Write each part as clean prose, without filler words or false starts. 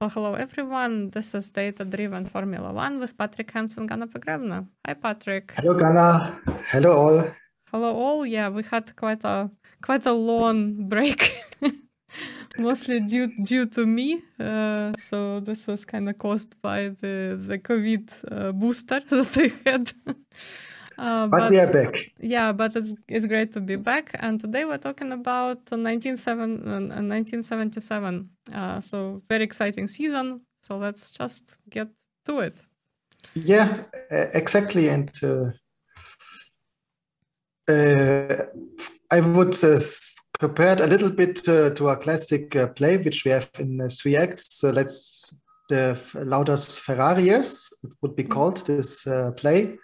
Well, hello everyone, this is Data-Driven Formula One with Patrick Hansen, Gana Pogrebna. Hi Patrick. Hello Gana. Hello all. Hello all. Yeah, we had quite a long break, mostly due to me. So this was kind of caused by the COVID booster that I had. But we are back. Yeah, but it's great to be back. And today we're talking about 1977. So very exciting season. So let's just get to it. Yeah, exactly. And I would compared a little bit to a classic play which we have in three acts. Let's the Lauda's Ferrari years. It would be called this play.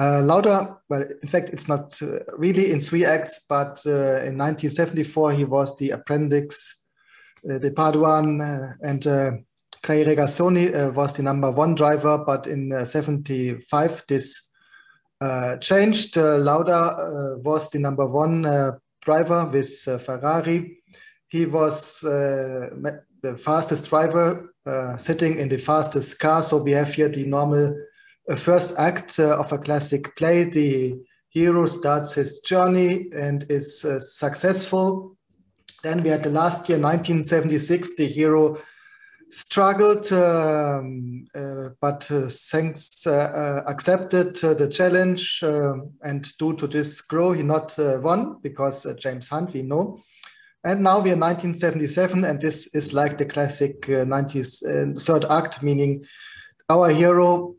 Lauda, well, in fact, it's not really in three acts, but in 1974 he was the apprentice, the Paduan, and Kai Regazzoni was the #1 driver. But in 75 this changed. Lauda was the #1 driver with Ferrari. He was the fastest driver, sitting in the fastest car. So we have here the normal first act of a classic play. The hero starts his journey and is successful. Then we had the last year, 1976, the hero struggled, but thanks accepted the challenge, and due to this grow, he not won, because James Hunt, we know. And now we are 1977, and this is like the classic 90s third act, meaning our hero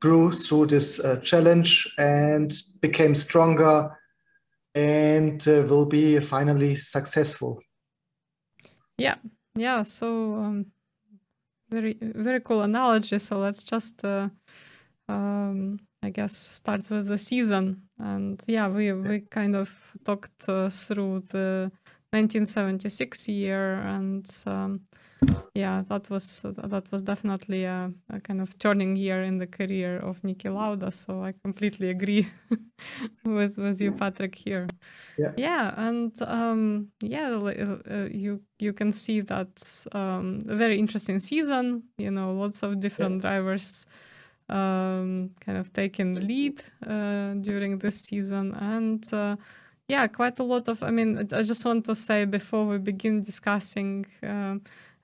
grew through this challenge and became stronger and will be finally successful. Yeah, yeah. So very, very cool analogy. So let's just, I guess, start with the season. And yeah, we kind of talked through the 1976 year, and yeah, that was definitely a kind of turning year in the career of Niki Lauda. So I completely agree with you, Patrick, here. Yeah, yeah. And yeah, you can see that's a very interesting season. You know, lots of different drivers kind of taking the lead during this season, and yeah, quite a lot of. I mean, I just want to say before we begin discussing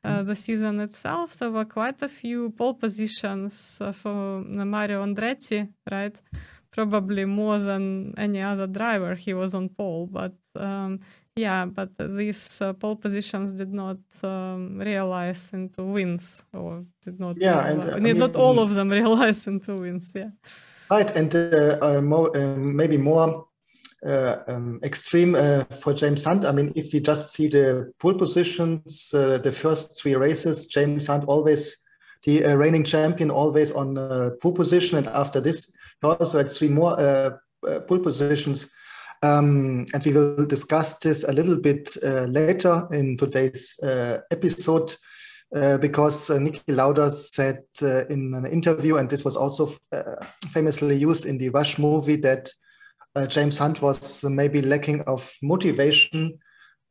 the season itself, there were quite a few pole positions for Mario Andretti, right? Probably more than any other driver, he was on pole. But yeah, but these pole positions did not realize into wins, or did not. Yeah, and not all of them realize into wins. Yeah. Right, and maybe more extreme for James Hunt. I mean, if we just see the pole positions, the first three races, James Hunt always, the reigning champion, always on pole position. And after this, he also had three more pole positions. And we will discuss this a little bit later in today's episode, because Niki Lauda said in an interview, and this was also famously used in the Rush movie, that James Hunt was maybe lacking of motivation,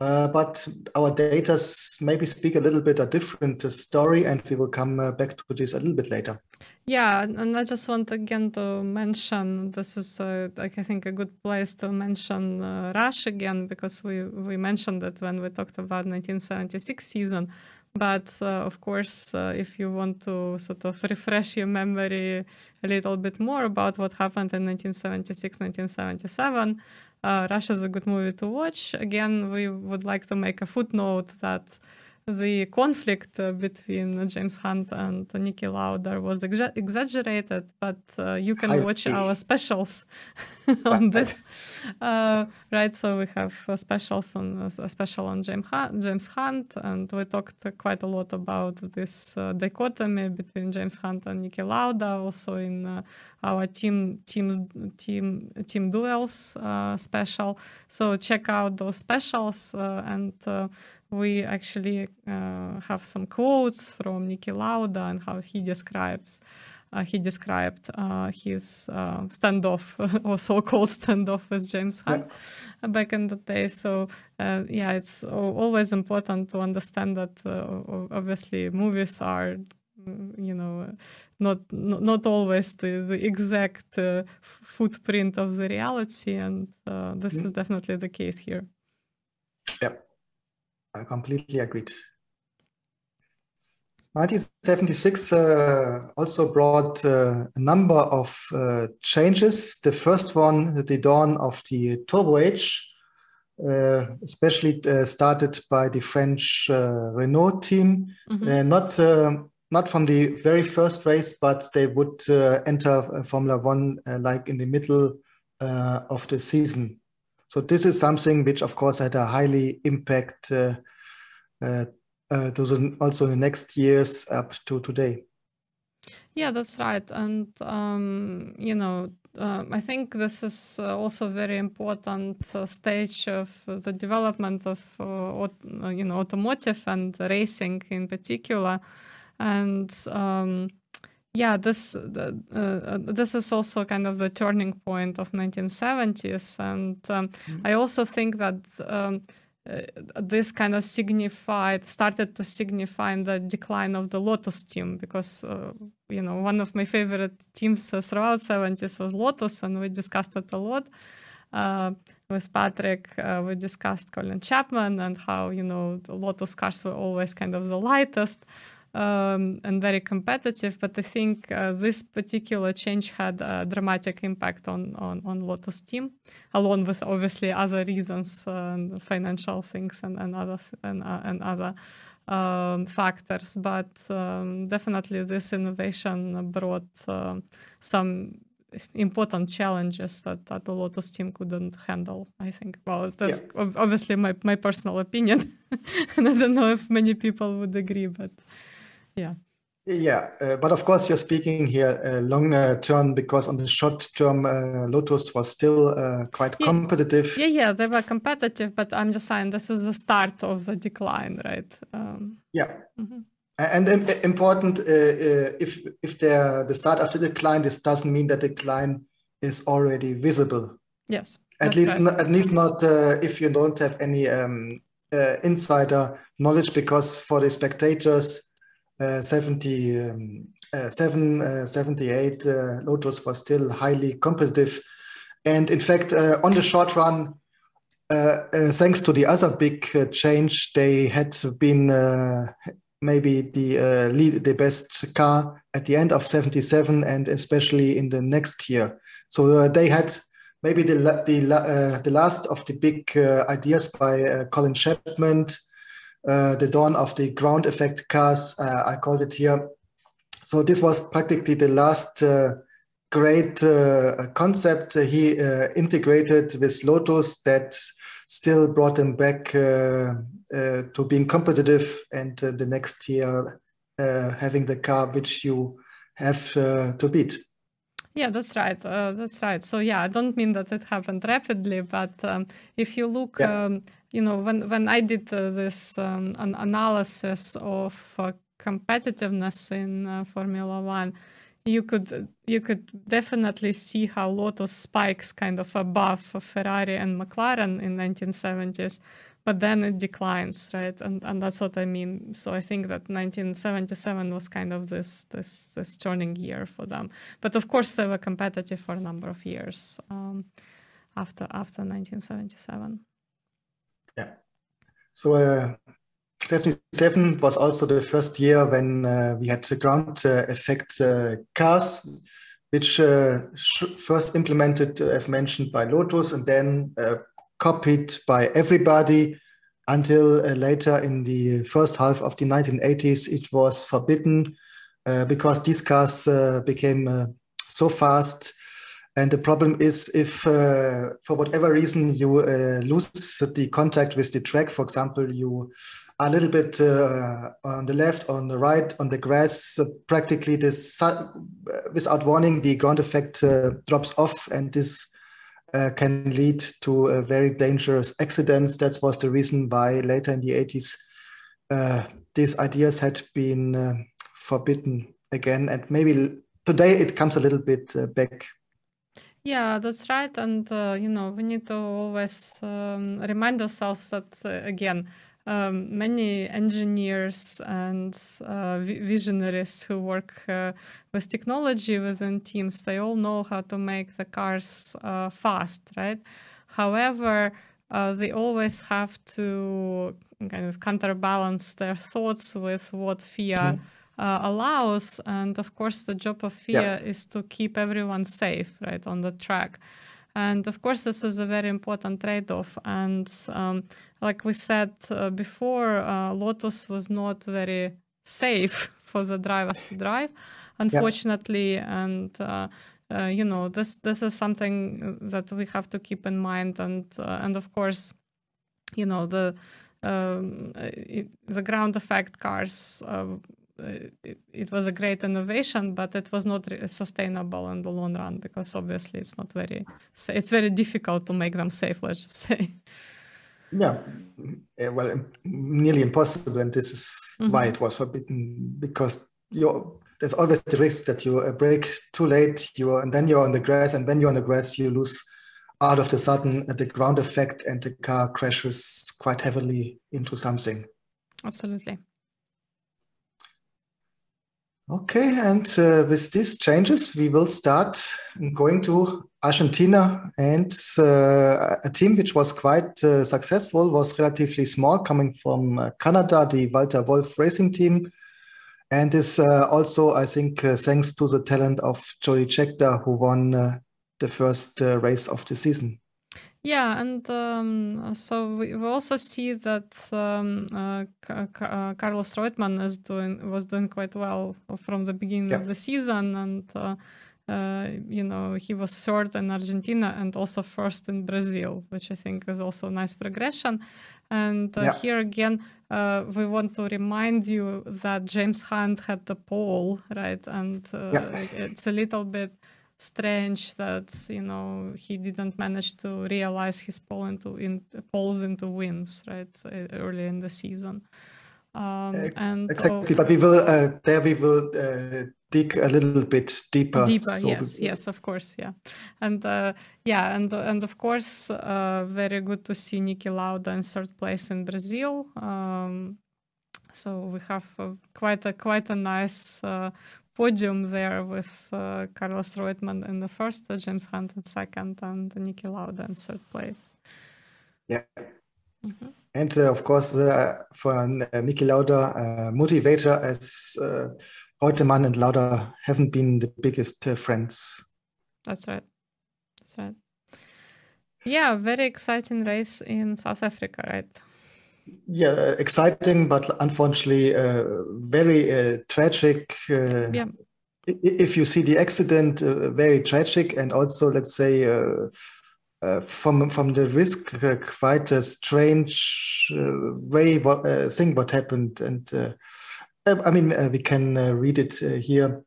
but our data maybe speak a little bit a different story, and we will come back to this a little bit later. Yeah, and I just want again to mention, this is I think a good place to mention Rush again, because we mentioned it when we talked about 1976 season. But of course, if you want to sort of refresh your memory a little bit more about what happened in 1976, 1977, Rush is a good movie to watch. Again, we would like to make a footnote that the conflict between James Hunt and Niki Lauda was exaggerated, but you can watch our specials on this, right? So we have specials on a special on James Hunt, and we talked quite a lot about this dichotomy between James Hunt and Niki Lauda, also in our team duels special. So check out those specials, and we actually have some quotes from Niki Lauda and how he describes he described his standoff, or so-called standoff with James Hunt back in the day. So yeah, it's always important to understand that obviously movies are, you know, not always the exact footprint of the reality, and this is definitely the case here. Yep, I completely agreed. 1976 also brought a number of changes. The first one, the dawn of the turbo age, especially started by the French Renault team. Not from the very first race, but they would enter Formula One like in the middle of the season. So this is something which, of course, had a highly impact also in the next years up to today. Yeah, that's right. And, you know, I think this is also a very important stage of the development of, you know, automotive and racing in particular. And yeah, this is also kind of the turning point of 1970s, and I also think that this kind of started to signify the decline of the Lotus team, because you know, one of my favorite teams throughout 70s was Lotus, and we discussed it a lot. With Patrick, we discussed Colin Chapman and how, you know, the Lotus cars were always kind of the lightest. And very competitive, but I think this particular change had a dramatic impact on Lotus team, along with obviously other reasons, and financial things and other factors. But definitely this innovation brought some important challenges that the Lotus team couldn't handle, I think. Well, that's obviously my personal opinion, and I don't know if many people would agree, but. Yeah. Yeah, but of course you're speaking here longer term, because on the short term Lotus was still quite competitive. Yeah, yeah, they were competitive, but I'm just saying this is the start of the decline, right? Yeah, and important, if the start of the decline, this doesn't mean that decline is already visible. Yes, at least not if you don't have any insider knowledge, because for the spectators. 78 Lotus was still highly competitive, and in fact on the short run, thanks to the other big change, they had been maybe the best car at the end of 77, and especially in the next year. So they had maybe the last of the big ideas by Colin Chapman. The dawn of the ground effect cars, I called it here. So this was practically the last great concept he integrated with Lotus that still brought them back to being competitive, and the next year having the car which you have to beat. Yeah, that's right. That's right. So yeah, I don't mean that it happened rapidly, but if you look, you know, when I did this an analysis of competitiveness in Formula One, you could definitely see how Lotus spikes kind of above Ferrari and McLaren in 1970s, but then it declines, right? And that's what I mean. So I think that 1977 was kind of this turning year for them. But of course they were competitive for a number of years after 1977. Yeah. So 77 was also the first year when we had the ground effect cars, which first implemented, as mentioned, by Lotus, and then copied by everybody until later in the first half of the 1980s. It was forbidden because these cars became so fast. And the problem is, if for whatever reason you lose the contact with the track, for example, you are a little bit on the left, on the right, on the grass, practically this, without warning, the ground effect drops off, and this can lead to very dangerous accidents. That was the reason why later in the 80s these ideas had been forbidden again, and maybe today it comes a little bit back. Yeah, that's right. And, you know, we need to always remind ourselves that, again, many engineers and visionaries who work with technology within teams, they all know how to make the cars fast, right? However, they always have to kind of counterbalance their thoughts with what FIA allows. And of course, the job of FIA is to keep everyone safe, right, on the track. And of course, this is a very important trade-off. And like we said before, Lotus was not very safe for the drivers to drive, unfortunately. And, you know, this is something that we have to keep in mind. And of course, you know, the ground effect cars, it was a great innovation, but it was not sustainable in the long run, because obviously it's not very, it's very difficult to make them safe, let's just say. Yeah, well, nearly impossible. And this is why it was forbidden, because there's always the risk that you brake too late, and then you're on the grass, and when you're on the grass, you lose out of the sudden the ground effect and the car crashes quite heavily into something. Absolutely. Okay, and with these changes, we will start going to Argentina, and a team which was quite successful, was relatively small, coming from Canada, the Walter Wolf Racing Team. And this also, I think, thanks to the talent of Jody Scheckter, who won the first race of the season. Yeah, and so we also see that Carlos Reutemann was doing quite well from the beginning of the season, and you know, he was third in Argentina and also first in Brazil, which I think is also a nice progression. And here again, we want to remind you that James Hunt had the pole, right? And it's a little bit strange that, you know, he didn't manage to realize his polls into wins, right, early in the season. And exactly, but we will dig a little bit deeper. So yes, of course, and and of course, very good to see Niki Lauda in third place in Brazil. So we have quite a nice podium there with Carlos Reutemann in the first, James Hunt in second, and Niki Lauda in third place. Yeah. And of course, for Niki Lauda, motivator, as Reutemann and Lauda haven't been the biggest friends. That's right. That's right. Yeah, very exciting race in South Africa, right? Yeah, exciting, but unfortunately very tragic. If you see the accident, very tragic, and also, let's say, from the risk, quite a strange way thing what happened. And I mean, we can read it here.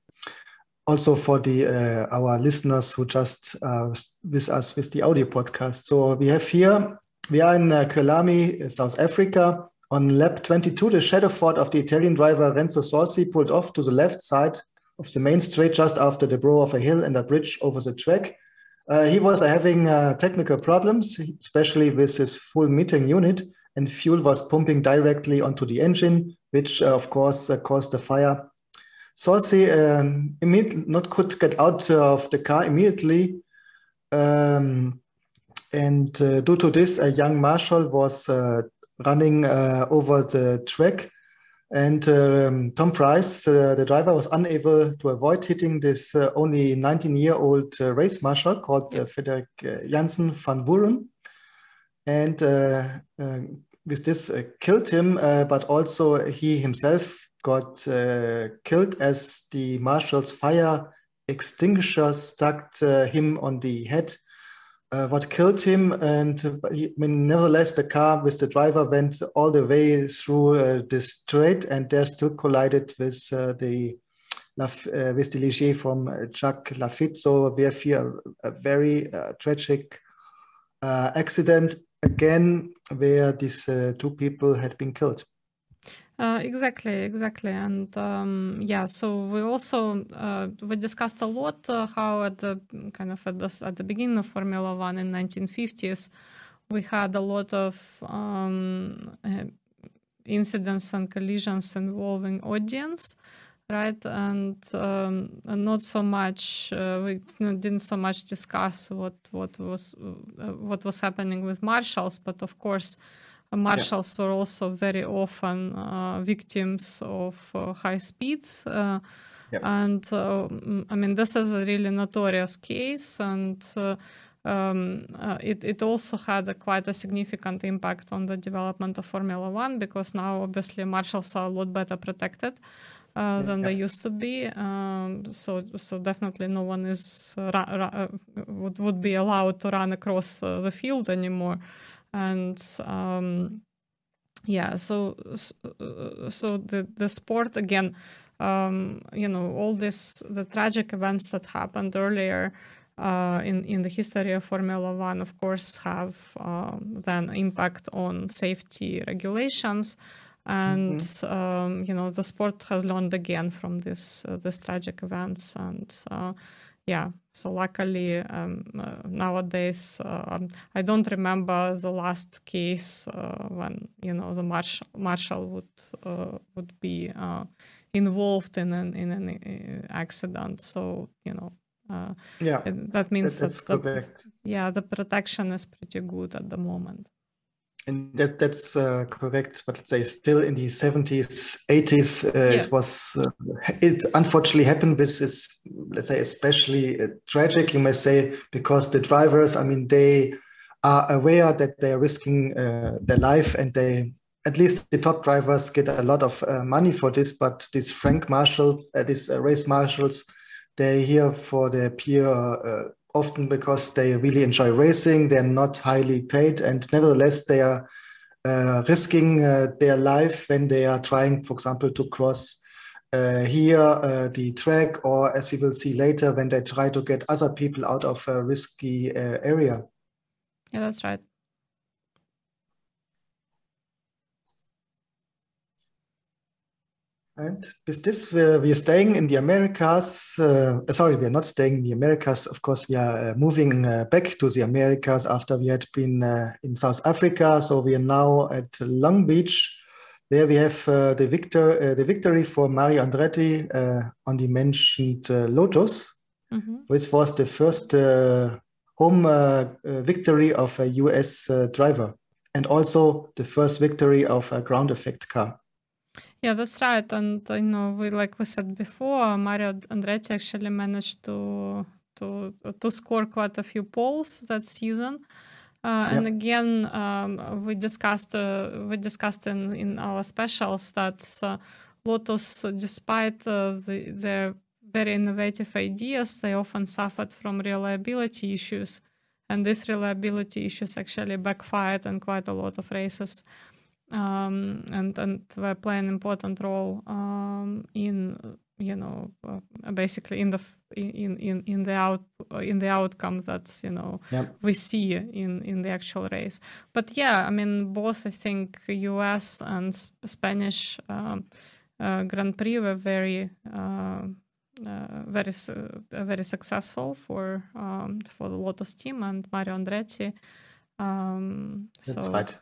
Also for the our listeners who just with us with the audio podcast. So we have here. We are in Kyalami, South Africa. On lap 22, the Shadow Ford of the Italian driver Renzo Zorzi pulled off to the left side of the main straight just after the brow of a hill and a bridge over the track. He was having technical problems, especially with his full metering unit, and fuel was pumping directly onto the engine, which of course caused the fire. Zorzi could get out of the car immediately. And due to this, a young marshal was running over the track, and Tom Price, the driver, was unable to avoid hitting this only 19-year-old race marshal called Frederik Jansen van Wuren, and with this killed him, but also he himself got killed as the marshal's fire extinguisher stuck him on the head. What killed him, and nevertheless, the car with the driver went all the way through this strait, and they still collided with the Ligier from Jacques Lafitte. So we have here a very tragic accident again, where these two people had been killed. Exactly. And yeah, so we also we discussed a lot how at the kind of at the beginning of Formula One in 1950s, we had a lot of incidents and collisions involving audience, right? And not so much we didn't so much discuss what was happening with marshals, but of course marshals were also very often victims of high speeds. And I mean, this is a really notorious case, and it also had quite a significant impact on the development of Formula One, because now obviously marshals are a lot better protected than they used to be. So definitely no one is would be allowed to run across the field anymore. And yeah, so the sport again, you know, all the tragic events that happened earlier in the history of Formula One, of course, have then impact on safety regulations, and you know, the sport has learned again from this tragic events, and yeah, so luckily nowadays I don't remember the last case when, you know, the marshal would be involved in an accident. So, you know, yeah, that means that's yeah, the protection is pretty good at the moment. And that's correct, but let's say still in the 70s, 80s, it was, it unfortunately happened, which is, let's say, especially tragic, you may say, because the drivers, I mean, they are aware that they are risking their life, and they, at least the top drivers, get a lot of money for this, but these race marshals, they're here for their peer often because they really enjoy racing, they're not highly paid, and nevertheless they are risking their life when they are trying, for example, to cross here the track, or as we will see later, when they try to get other people out of a risky area. Yeah, that's right. And with this, we are staying in the Americas. Sorry, we are not staying in the Americas. Of course, we are moving back to the Americas after we had been in South Africa. So we are now at Long Beach, where we have the victory for Mario Andretti on the mentioned Lotus, which was the first home victory of a US driver, and also the first victory of a ground effect car. Yeah, that's right. And you know, like we said before, Mario Andretti actually managed to score quite a few poles that season. And again, we discussed in our specials that Lotus, despite their very innovative ideas, they often suffered from reliability issues, and these reliability issues actually backfired in quite a lot of races. And they play an important role in, you know, basically in the outcome that's, you know, we see in the actual race. But yeah, I mean, both I think U.S. and Spanish Grand Prix were very successful for the Lotus team and Mario Andretti. That's right.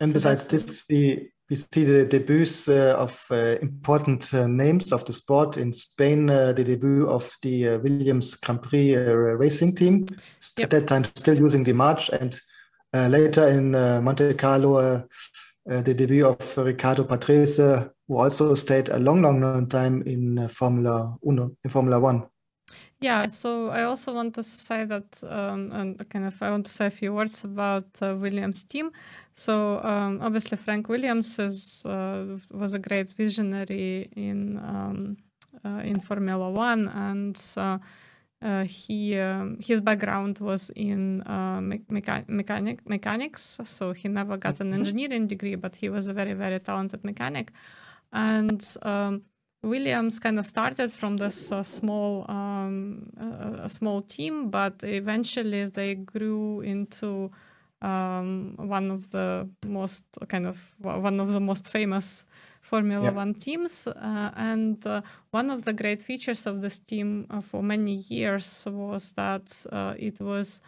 And besides this, we see the debuts of important names of the sport. In Spain, the debut of the Williams Grand Prix racing team, at that time still using the March, and later in Monte Carlo, the debut of Ricardo Patrese, who also stayed a long time in Formula One. Yeah, so I also want to say that, and kind of I want to say a few words about Williams' team. So obviously Frank Williams was a great visionary in Formula One, and his background was in mechanics. So he never got an engineering degree, but he was a very talented mechanic, and Williams kind of started from this small team, but eventually they grew into one of the most famous Formula One teams, and one of the great features of this team for many years was that it was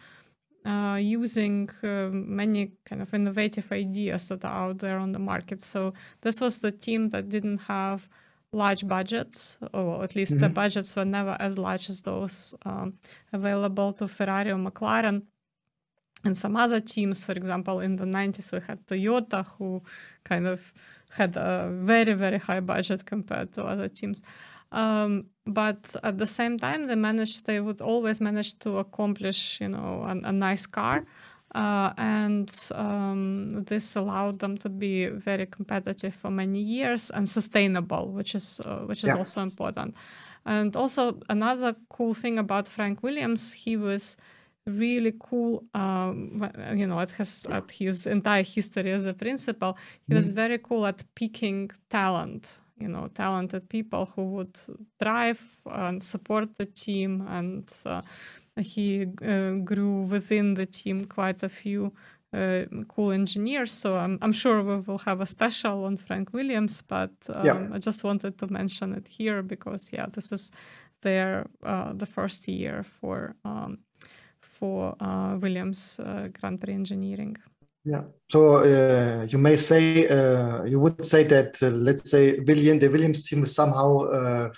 using many kind of innovative ideas that are out there on the market. So this was the team that didn't have large budgets, or at least the budgets were never as large as those available to Ferrari or McLaren and some other teams. For example, in the 90s, we had Toyota, who kind of had a very, very high budget compared to other teams. But at the same time, they would always manage to accomplish, you know, a nice car. And this allowed them to be very competitive for many years and sustainable, which is also important. And also another cool thing about Frank Williams, he was really cool, you know, at his entire history as a principal, he was very cool at picking talent, you know, talented people who would drive and support the team, and he grew within the team quite a few cool engineers. So I'm sure we will have a special on Frank Williams, but I just wanted to mention it here because, yeah, this is the first year for Williams Grand Prix engineering. Yeah, so you may say, you would say that, let's say, the Williams team is somehow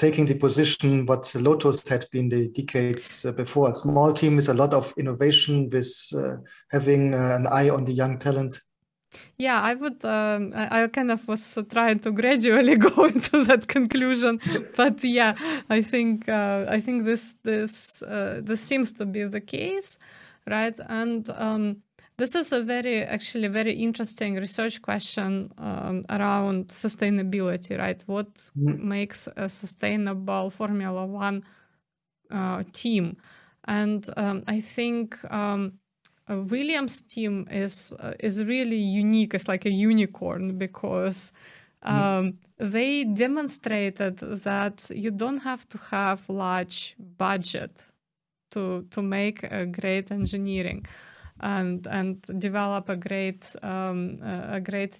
taking the position what Lotus had been the decades before. A small team with a lot of innovation, with having an eye on the young talent. Yeah, I would. I kind of was trying to gradually go into that conclusion, but yeah, I think this seems to be the case, right? And this is a very interesting research question around sustainability, right? What makes a sustainable Formula One team? And I think Williams team is really unique. It's like a unicorn because they demonstrated that you don't have to have large budget to make a great engineering and develop a great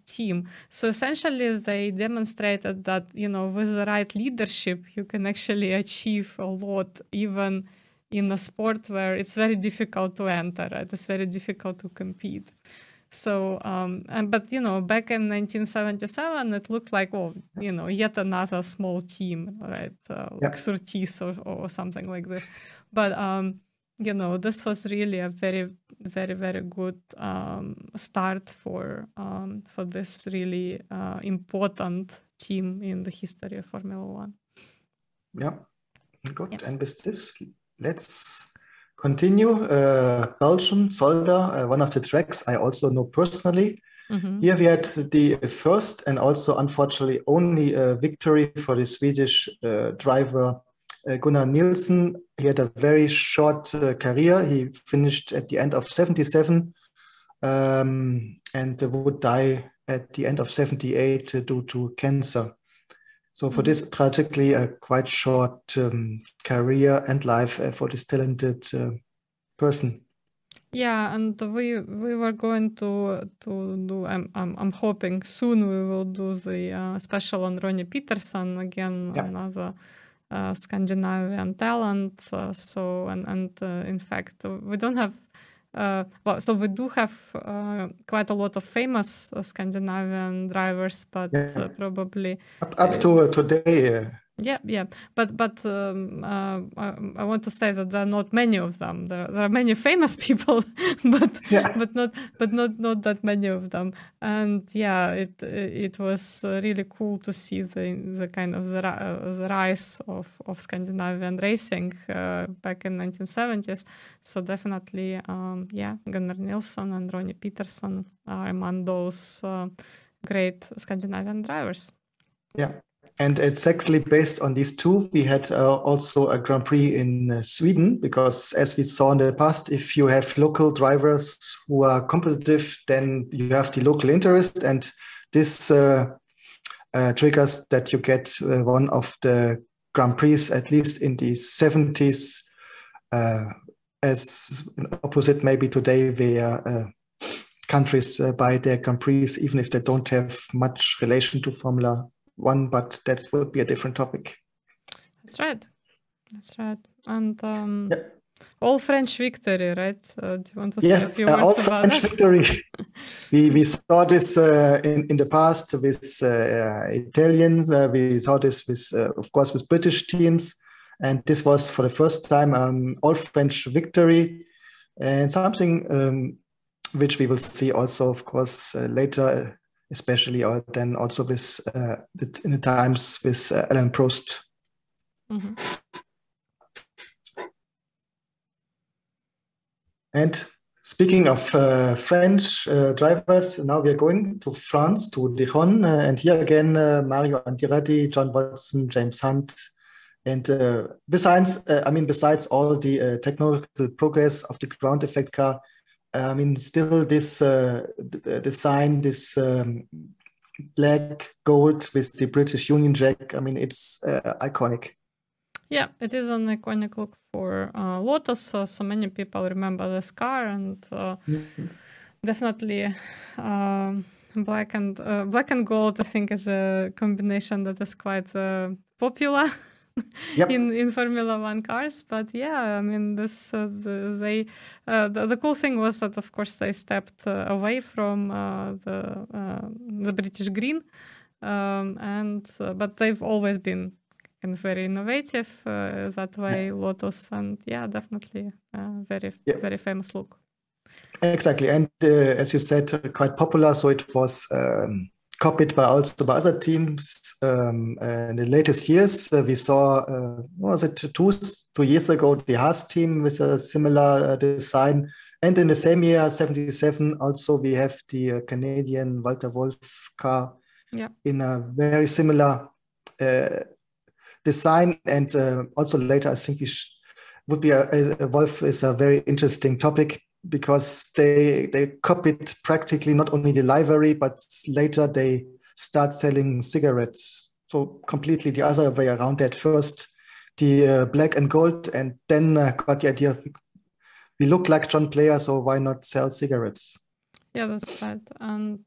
team. So essentially, they demonstrated that, you know, with the right leadership, you can actually achieve a lot, even in a sport where it's very difficult to enter, right? It's very difficult to compete. So, but you know, back in 1977, it looked like, oh, you know, yet another small team, right? Like Surtees or something like this. But you know, this was really a very good start for this really important team in the history of Formula One. Yeah, good. Yeah. And with this, let's continue. Belgium, Zolder, one of the tracks I also know personally. Here we had the first and also unfortunately only victory for the Swedish driver Gunnar Nilsson. He had a very short career. He finished at the end of 77 and would die at the end of 78 due to cancer. So for this, tragically, a quite short career and life for this talented person. Yeah, and we were going to do. I'm hoping soon we will do the special on Ronnie Peterson again, another Scandinavian talent. In fact, we don't have. So we do have quite a lot of famous Scandinavian drivers, but probably up to today. I want to say that there are not many of them. There are many famous people, but not that many of them. And yeah, it was really cool to see the kind of the rise of Scandinavian racing back in 1970s. So definitely, Gunnar Nilsson and Ronnie Peterson are among those great Scandinavian drivers. Yeah. And it's actually based on these two. We had also a Grand Prix in Sweden, because as we saw in the past, if you have local drivers who are competitive, then you have the local interest. And this triggers that you get one of the Grand Prix, at least in the 70s, as opposite maybe today where countries buy their Grand Prix, even if they don't have much relation to Formula One, but that would be a different topic. That's right. That's right. And all French victory, right? Do you want to say a few words all about French victory. We saw this in the past with Italians. We saw this with, of course, with British teams. And this was for the first time all French victory, and something which we will see also, of course, later, especially then also with in the times with Alain Prost. Mm-hmm. And speaking of French drivers, now we are going to France, to Dijon, and here again Mario Andretti, John Watson, James Hunt. And besides all the technological progress of the ground effect car, I mean, still this design, this black gold with the British Union Jack, I mean, it's iconic. Yeah, it is an iconic look for Lotus. So many people remember this car, and definitely black and gold, I think, is a combination that is quite popular. Yep. In Formula One cars. But yeah, I mean, this the cool thing was that, of course, they stepped away from the British green, but they've always been kind of very innovative that way, Lotus, and yeah, definitely very famous look. Exactly, and as you said, quite popular. So it was copied by other teams in the latest years. We saw, two years ago, the Haas team with a similar design. And in the same year, 77, also we have the Canadian Walter Wolf car in a very similar design. And also later, I think Wolf is a very interesting topic, because they copied practically not only the livery, but later they start selling cigarettes. So completely the other way around. That first the black and gold, and then got the idea of, we look like John Player, so why not sell cigarettes? Yeah, that's right. And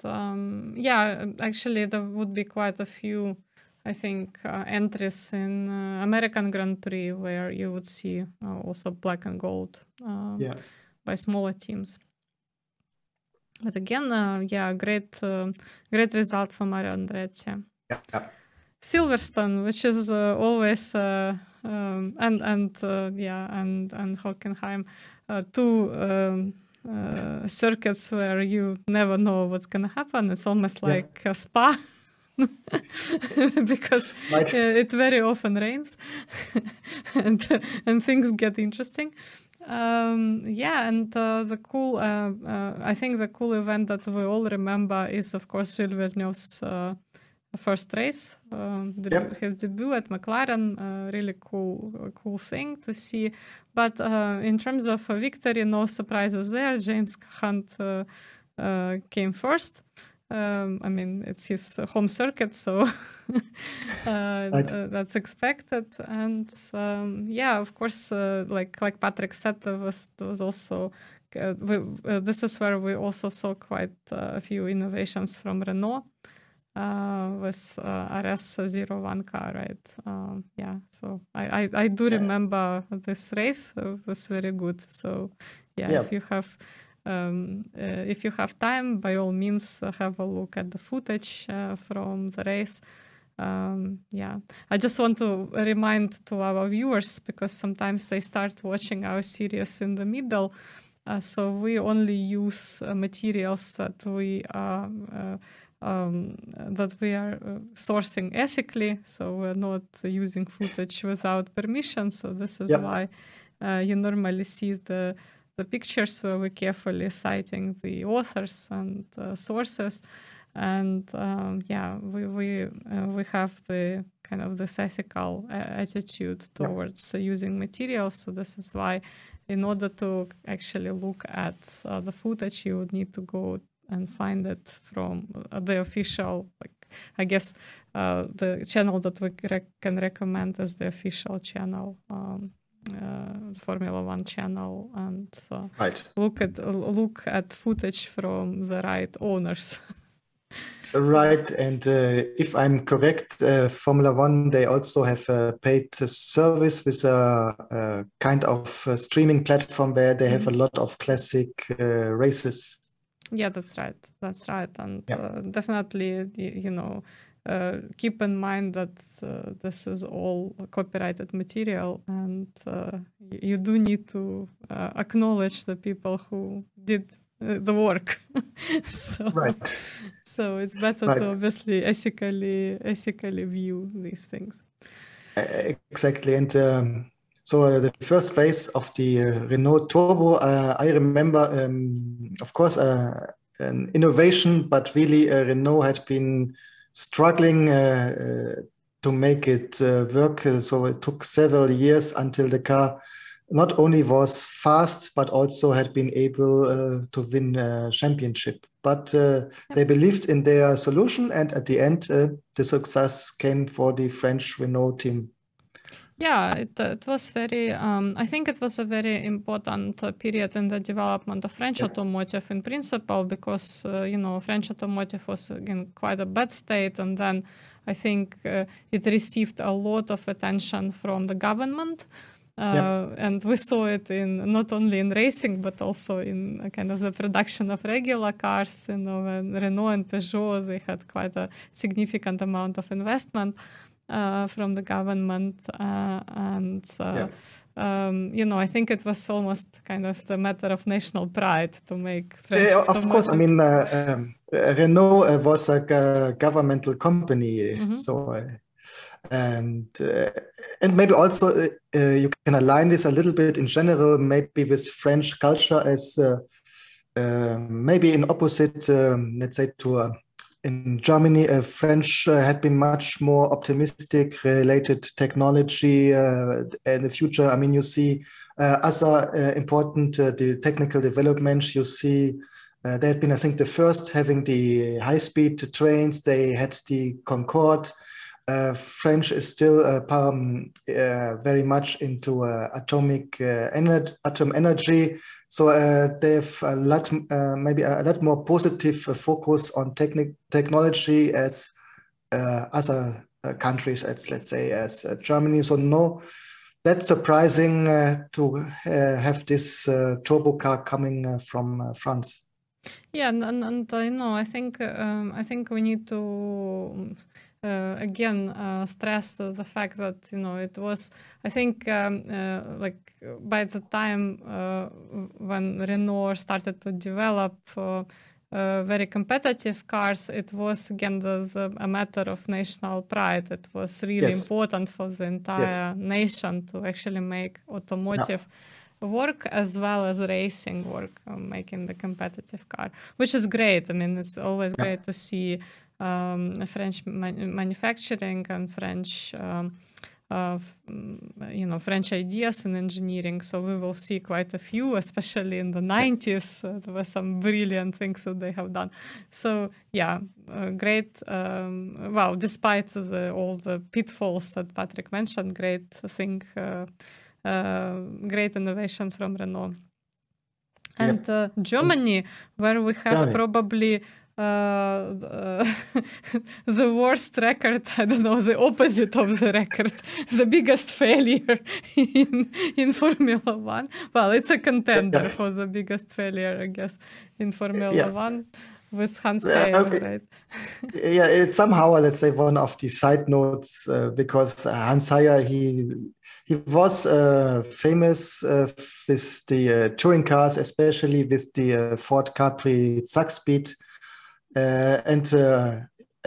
actually there would be quite a few, I think, entries in American Grand Prix where you would see also black and gold. By smaller teams. But again, great result for Mario Andretti. Yeah. Silverstone, which is always and Hockenheim, two circuits where you never know what's gonna happen. It's almost like a Spa. Because it very often rains and things get interesting. I think the cool event that we all remember is, of course, Gilles Villeneuve's first race, his debut at McLaren. Really cool thing to see. But in terms of victory, no surprises there. James Hunt came first. I mean, it's his home circuit, so that's expected. And of course, like Patrick said, there was also this is where we also saw quite a few innovations from Renault with RS01 car, right? So I do remember this race. It was very good. So if you have. If you have time, by all means, have a look at the footage from the race. I just want to remind to our viewers, because sometimes they start watching our series in the middle, so we only use materials that we are sourcing ethically. So we're not using footage without permission. So this is why you normally see the pictures where we're carefully citing the authors and sources, and we have the kind of this ethical attitude towards using materials. So this is why, in order to actually look at the footage, you would need to go and find it from the official, the channel that we can recommend as the official channel Formula One channel and look at footage from the right owners. Right, and if I'm correct, Formula One, they also have a paid service with a kind of a streaming platform where they have a lot of classic races. Yeah, that's right. That's right. And definitely, you know, keep in mind that this is all copyrighted material, and you do need to acknowledge the people who did the work. So it's better to obviously ethically view these things. Exactly. And so the first race of the Renault Turbo, I remember, of course, an innovation, but really Renault had been struggling to make it work. So it took several years until the car not only was fast, but also had been able to win a championship. But they believed in their solution, and at the end, the success came for the French Renault team. Yeah, it was very, I think it was a very important period in the development of French automotive in principle, because, you know, French automotive was in quite a bad state, and then I think it received a lot of attention from the government. And we saw it in not only in racing, but also in kind of the production of regular cars. You know, when Renault and Peugeot, they had quite a significant amount of investment from the government. You know, I think it was almost kind of the matter of national pride to make French automotive. Of course, I mean, Renault was like a governmental company, so... and maybe also you can align this a little bit in general, maybe with French culture as maybe in opposite, let's say to in Germany, French had been much more optimistic related technology in the future. I mean, you see other important the technical developments. You see they had been, I think, the first having the high-speed trains. They had the Concorde. French is still very much into atom energy, so they have a lot, maybe a lot more positive focus on technology as other countries, as let's say as Germany. So no, that's surprising to have this turbo car coming from France. Yeah, and you know, I think we need to. Again, stress the fact that, you know, it was, I think, like by the time when Renault started to develop very competitive cars, it was again a matter of national pride. It was really important for the entire nation to actually make automotive work as well as racing work, making the competitive car, which is great. I mean, it's always great to see French manufacturing and French, you know, French ideas in engineering. So we will see quite a few, especially in the 90s. There were some brilliant things that they have done. So yeah, great. Well, despite all the pitfalls that Patrick mentioned, great thing, great innovation from Renault. And Germany, where we have probably. The worst record, I don't know, the opposite of the record, the biggest failure in Formula One. Well, it's a contender for the biggest failure, I guess, in Formula One with Hans Heyer, right? Yeah, it's somehow, let's say, one of the side notes, because Hans Heyer, he was famous with the touring cars, especially with the Ford Capri Zackspeed.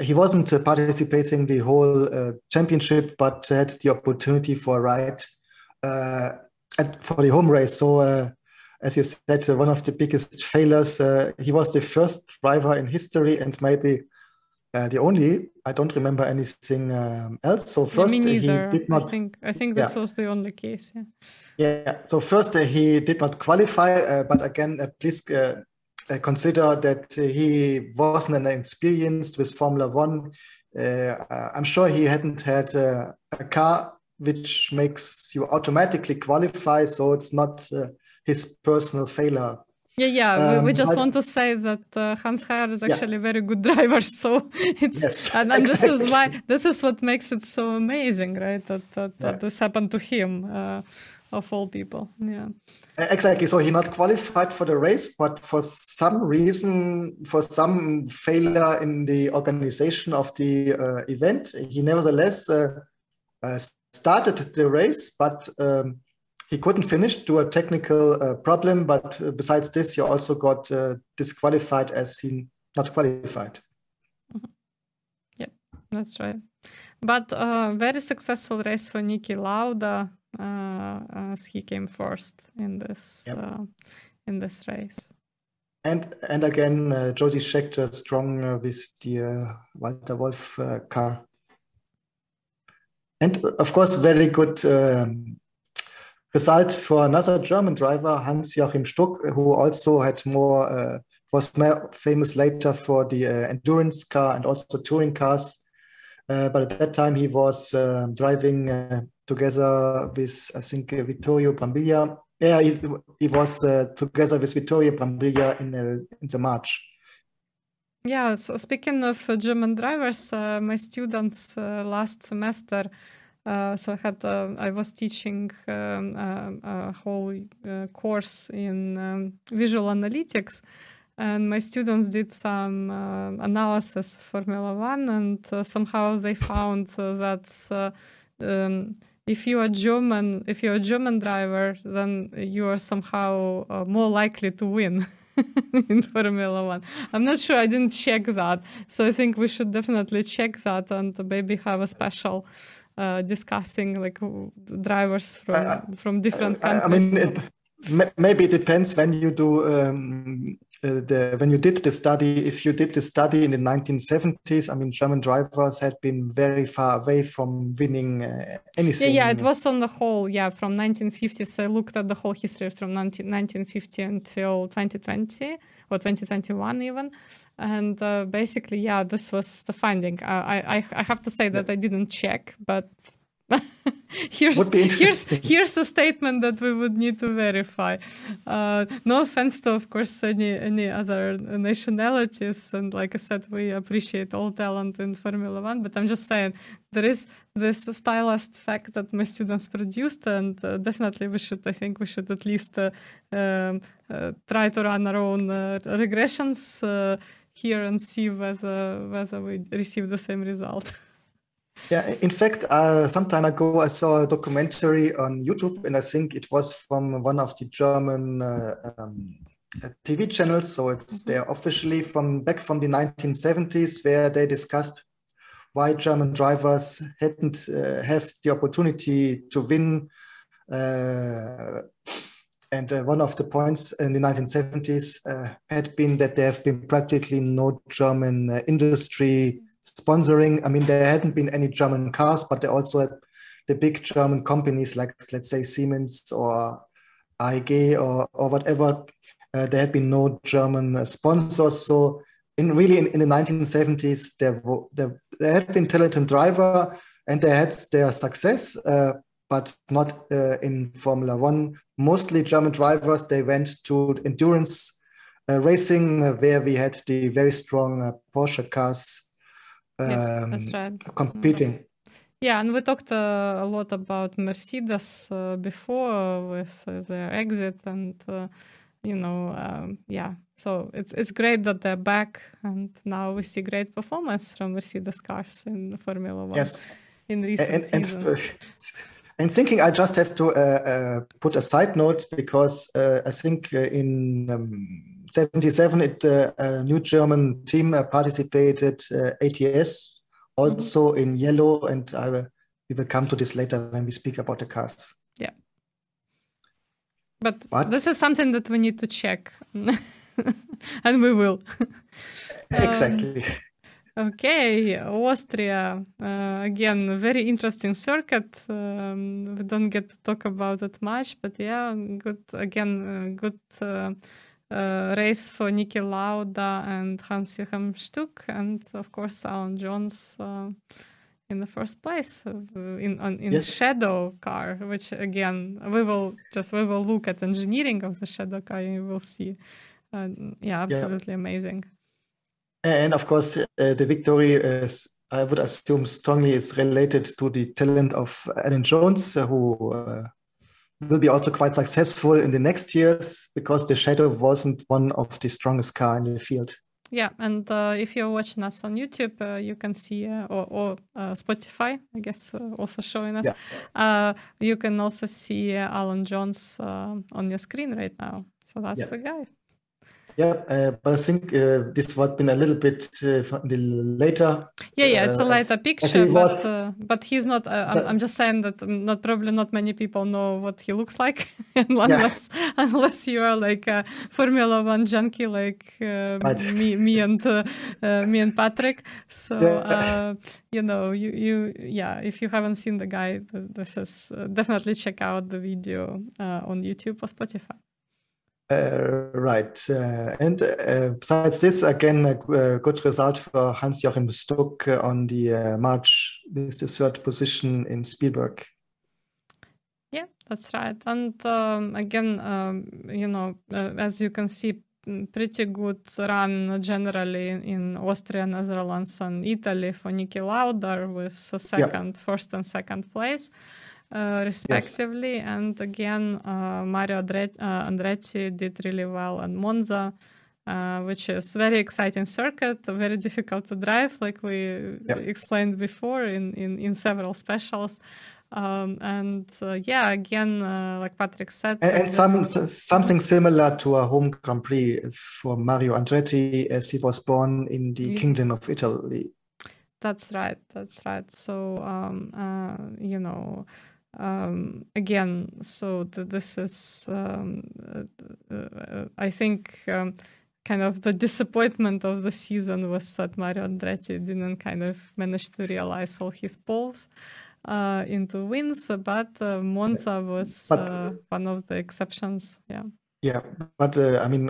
He wasn't participating the whole championship, but had the opportunity for a ride for the home race. So, as you said, one of the biggest failures. He was the first driver in history, and maybe the only. I don't remember anything else. So first, he did not. I think this was the only case. Yeah. So first, he did not qualify, but again, please. Consider that he wasn't experienced with Formula One. I'm sure he hadn't had a car which makes you automatically qualify. So it's not his personal failure. We just want to say that Hans Heyer is actually a very good driver. So it's exactly. This is why, this is what makes it so amazing, right? That this happened to him, of all people. Yeah, exactly. So he not qualified for the race, but for some reason, for some failure in the organization of the event, he nevertheless started the race, but he couldn't finish due to a technical problem. But besides this, he also got disqualified as he not qualified. Mm-hmm. Yeah, that's right. But very successful race for Niki Lauda, as he came first in this in this race. And again, Jody Scheckter strong with the Walter Wolf car. And of course, very good result for another German driver, Hans Joachim Stuck, who also had more, was more famous later for the endurance car and also touring cars. But at that time, he was driving together with, I think, Vittorio Brambilla. Yeah, he was together with Vittorio Brambilla in the March. Yeah, so speaking of German drivers, my students last semester, so I had I was teaching a whole course in visual analytics, and my students did some analysis of Formula One, and somehow they found that if you're a German driver, then you are somehow more likely to win. in Formula One. I'm not sure, I didn't check that. So I think we should definitely check that and maybe have a special discussing like drivers from different countries. I mean, maybe it depends when you do when you did the study. If you did the study in the 1970s, I mean, German drivers had been very far away from winning anything. Yeah, it was on the whole, from 1950s. I looked at the whole history from 1950 until 2020 or 2021 even. And basically, this was the finding. I have to say that I didn't check, but here's a statement that we would need to verify. No offense to, of course, any other nationalities, and like I said, we appreciate all talent in Formula One. But I'm just saying there is this stylized fact that my students produced, and definitely we should at least try to run our own regressions here and see whether we receive the same result. Yeah, in fact, some time ago, I saw a documentary on YouTube, and I think it was from one of the German TV channels. So it's there officially from the 1970s, where they discussed why German drivers hadn't have the opportunity to win. And one of the points in the 1970s had been that there have been practically no German industry sponsoring. I mean, there hadn't been any German cars, but they also had the big German companies like, let's say, Siemens or AEG or whatever. There had been no German sponsors. So in the 1970s, there had been talented driver, and they had their success, but not in Formula One. Mostly German drivers, they went to endurance racing, where we had the very strong Porsche cars. That's right. Competing. Yeah, and we talked a lot about Mercedes before with their exit, and so it's great that they're back, and now we see great performance from Mercedes cars in Formula One. Yes, in recent seasons. And thinking, I just have to put a side note, because I think in 1977, a new German team participated, ATS, also in yellow, and we will come to this later when we speak about the cars. Yeah. But this is something that we need to check, and we will. Exactly. Okay, Austria, again, a very interesting circuit. We don't get to talk about it much, but good race for Niki Lauda and Hans Joachim Stuck, and of course Alan Jones in the first place in yes. the Shadow car, which again we will look at engineering of the Shadow car and you will see. Yeah, absolutely amazing. And of course, the victory is, I would assume, strongly is related to the talent of Alan Jones, who will be also quite successful in the next years, because the Shadow wasn't one of the strongest car in the field. Yeah, and if you're watching us on YouTube, you can see, or Spotify, I guess, also showing us. Yeah. You can also see Alan Jones on your screen right now. So that's the guy. Yeah, but I think this would have been a little bit later. Yeah, yeah, it's a later picture, but he's not, I'm just saying that probably not many people know what he looks like, unless you are like a Formula One junkie like me and Patrick. So, you know, if you haven't seen the guy, this is, definitely check out the video on YouTube or Spotify. Right, and besides this, again, a good result for Hans Joachim Stuck on the March with the 3rd position in Spielberg. Yeah, that's right. And again, you know, as you can see, pretty good run generally in Austria, Netherlands, and Italy for Niki Lauda with first and second place. Respectively, and again Mario Andretti did really well on Monza, which is very exciting circuit, very difficult to drive, like we explained before in several specials, and again, like Patrick said, and something similar to a home Grand Prix for Mario Andretti, as he was born in the Kingdom of Italy. That's right, that's right. So you know, again, so this is, I think, kind of the disappointment of the season was that Mario Andretti didn't kind of manage to realize all his poles into wins, but Monza was one of the exceptions. Yeah. Yeah, but I mean,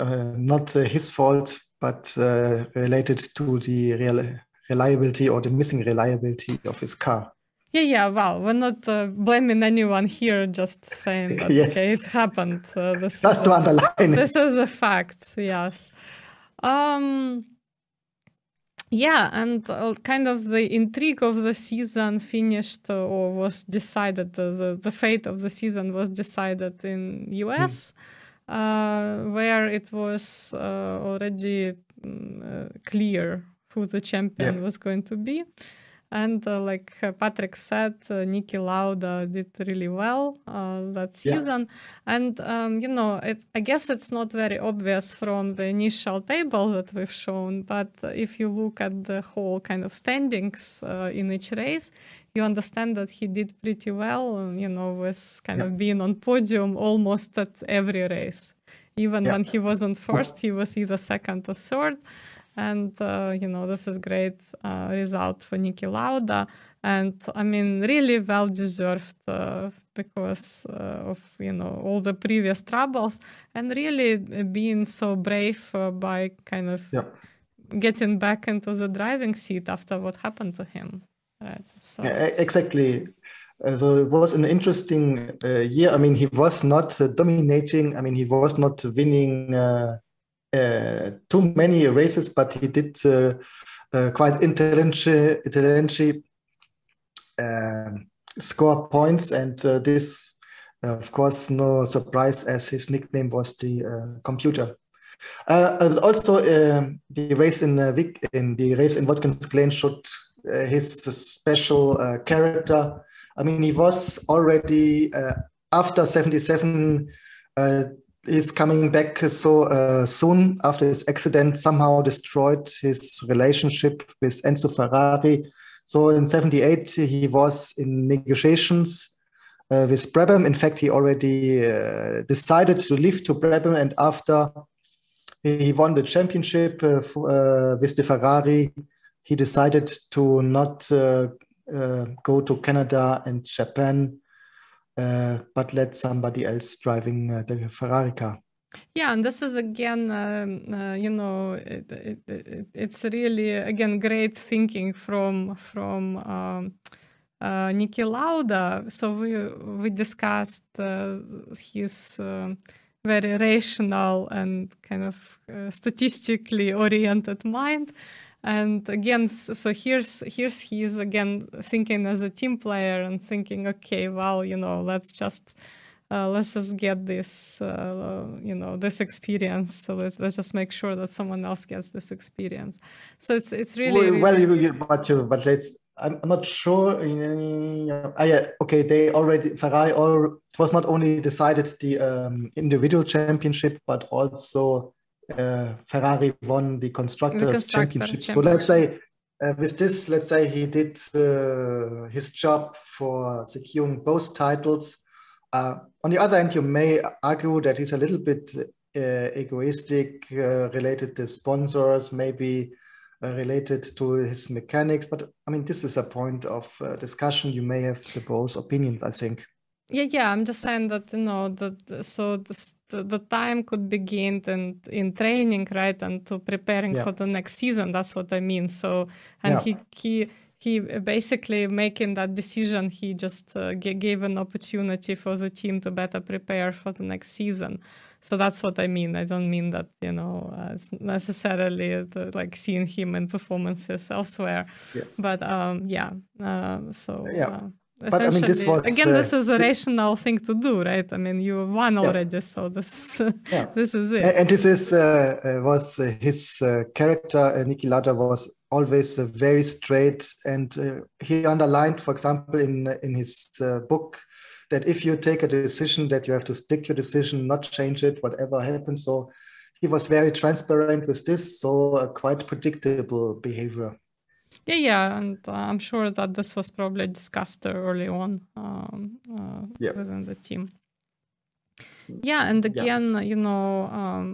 not his fault, but related to the reliability or the missing reliability of his car. Yeah, yeah, well, we're not blaming anyone here, just saying that, okay, it happened. Just to underline. This is a fact, yes. Yeah, and kind of the intrigue of the season finished, or was decided, the fate of the season was decided in US, where it was already clear who the champion was going to be. And like Patrick said, Niki Lauda did really well that season. And, you know, I guess it's not very obvious from the initial table that we've shown, but if you look at the whole kind of standings in each race, you understand that he did pretty well, you know, with kind of being on podium almost at every race. Even when he wasn't first, he was either second or third. And, you know, this is great result for Niki Lauda. And, I mean, really well-deserved because of, you know, all the previous troubles. And really being so brave by kind of getting back into the driving seat after what happened to him. Right? So exactly. So it was an interesting year. I mean, he was not dominating. I mean, he was not winning too many races, but he did quite intelligently score points, and this, of course, no surprise, as his nickname was the computer. Also, the race in Watkins Glen showed his special character. I mean, he was already after 77. Is coming back so soon after his accident somehow destroyed his relationship with Enzo Ferrari. So in 78, he was in negotiations with Brabham. In fact, he already decided to leave to Brabham, and after he won the championship with the Ferrari, he decided to not go to Canada and Japan, but let somebody else driving the Ferrari car. Yeah, and this is again, you know, it's really again great thinking from Niki Lauda. So we discussed his very rational and kind of statistically oriented mind. And again, so here's he is again thinking as a team player and thinking, okay, well, you know, let's just get this, you know, this experience. So let's just make sure that someone else gets this experience. So it's really well, but I'm not sure in any. Okay, they already Ferrari. It was not only decided the individual championship, but also. Ferrari won the constructors championship. So let's say with this, let's say he did his job for securing both titles. On the other hand, you may argue that he's a little bit egoistic, related to sponsors, maybe related to his mechanics. But I mean, this is a point of discussion. You may have both opinions, I think. Yeah, I'm just saying that, you know, that so the time could be gained in training, right, and to preparing for the next season. That's what I mean. So, and he basically making that decision, he just gave an opportunity for the team to better prepare for the next season. So that's what I mean. I don't mean that, you know, it's necessarily the, like seeing him in performances elsewhere. Yeah. But but I mean, this was, again, this is a rational thing to do, right? I mean, you won already, so this this is it. And this is was his character. Niki Lauda was always very straight, and he underlined, for example, in his book, that if you take a decision, that you have to stick to your decision, not change it, whatever happens. So he was very transparent with this, so quite predictable behavior. Yeah, and I'm sure that this was probably discussed early on within the team. Yeah, and again, you know,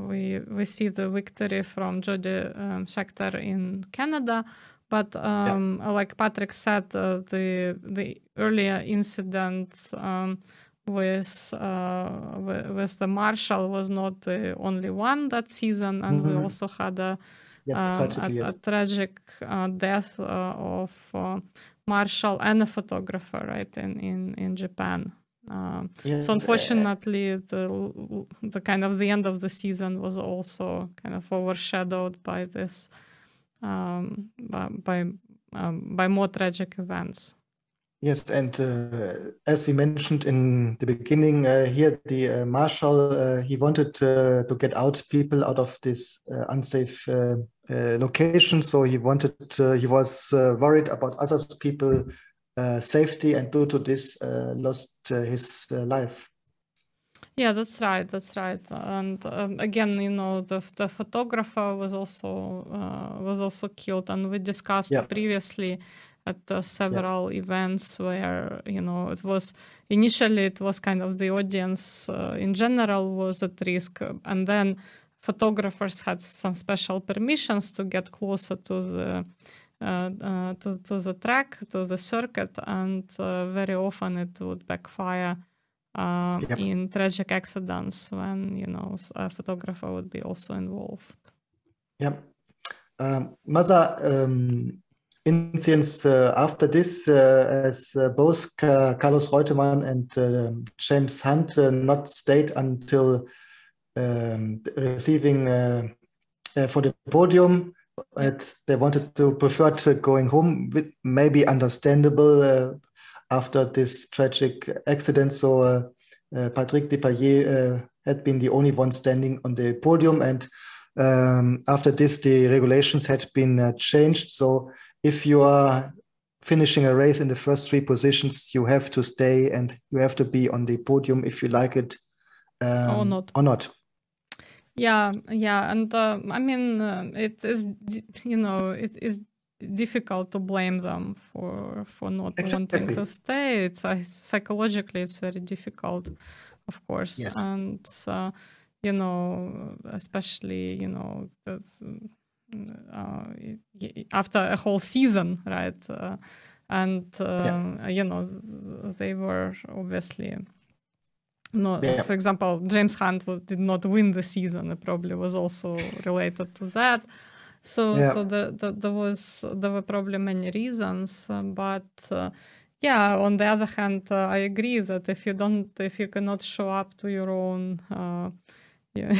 we see the victory from Jody Scheckter in Canada, but like Patrick said, the earlier incident with the marshal was not the only one that season, and we also had a. A tragic death of Marshall and a photographer, right, in Japan. So unfortunately, the kind of the end of the season was also kind of overshadowed by this, by more tragic events. Yes, and as we mentioned in the beginning, here the marshal, he wanted to get out people out of this unsafe location. So he wanted, he was worried about other people's safety, and due to this lost his life. Yeah, that's right. That's right. And again, you know, the photographer was also killed, and we discussed previously at several events where, you know, it was initially it was kind of the audience in general was at risk, and then photographers had some special permissions to get closer to the track, to the circuit, and very often it would backfire in tragic accidents when, you know, a photographer would be also involved. Yeah. Incidents after this, as both Carlos Reutemann and James Hunt not stayed until receiving for the podium, and they wanted to prefer to going home, with maybe understandable after this tragic accident. So Patrick Depailler had been the only one standing on the podium, and after this the regulations had been changed. So if you are finishing a race in the first three positions, you have to stay and you have to be on the podium if you like it or not. Yeah, and I mean, it is, you know, it is difficult to blame them for not wanting to stay. It's psychologically it's very difficult, of course, and you know, especially, you know, after a whole season, right? You know, they were obviously not, yeah. For example, James Hunt did not win the season. It probably was also related to that. So, yeah. So there were probably many reasons, but yeah. On the other hand, I agree that if you cannot show up to your own, yeah,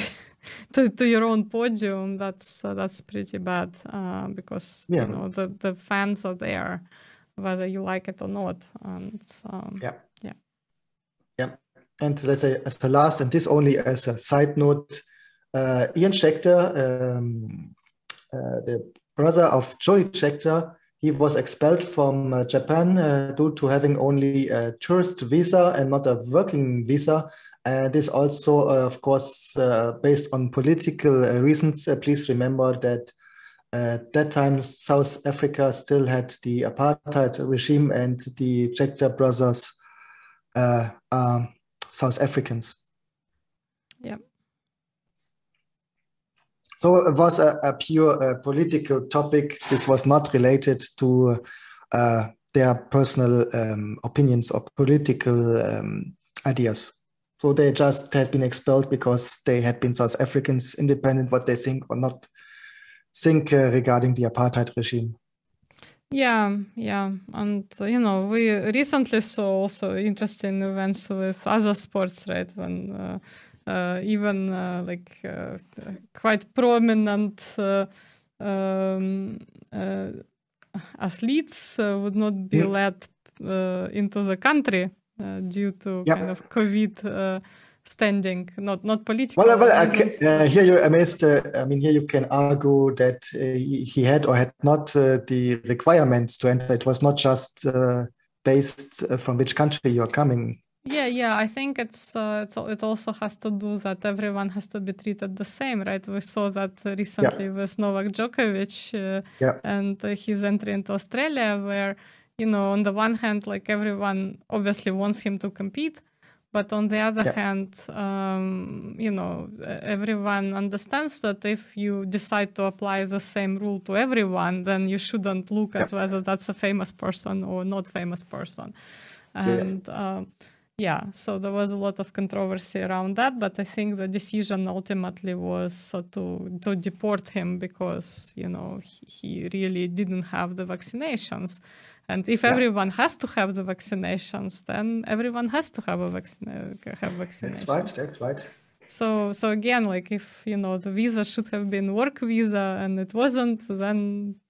to your own podium, that's pretty bad because yeah. You know the fans are there, whether you like it or not, and yeah, yeah, yeah. And let's say as the last, and this only as a side note, Ian Scheckter. The brother of Jody Scheckter, he was expelled from Japan due to having only a tourist visa and not a working visa. This also, of course, based on political reasons. Please remember that at that time, South Africa still had the apartheid regime, and the Scheckter brothers are South Africans. Yeah. So it was a pure political topic. This was not related to their personal opinions or political ideas. So they just had been expelled because they had been South Africans, independent what they think or not think regarding the apartheid regime. Yeah, yeah. And, you know, we recently saw also interesting events with other sports, right? When... even like quite prominent athletes would not be let into the country due to yep. kind of COVID standing, not political. Well, here you amazed. I mean, here you can argue that he had or had not the requirements to enter. It was not just based from which country you are coming. Yeah, yeah. I think it also has to do that everyone has to be treated the same, right? We saw that recently yeah. with Novak Djokovic yeah. and his entry into Australia, where, you know, on the one hand, like everyone obviously wants him to compete, but on the other yeah. hand, you know, everyone understands that if you decide to apply the same rule to everyone, then you shouldn't look at yeah. whether that's a famous person or not famous person, and. Yeah. Yeah, so there was a lot of controversy around that, but I think the decision ultimately was to deport him because, you know, he really didn't have the vaccinations. And if yeah. everyone has to have the vaccinations, then everyone has to have a vaccination. That's right, that's right. So again, like if, you know, the visa should have been work visa and it wasn't, then...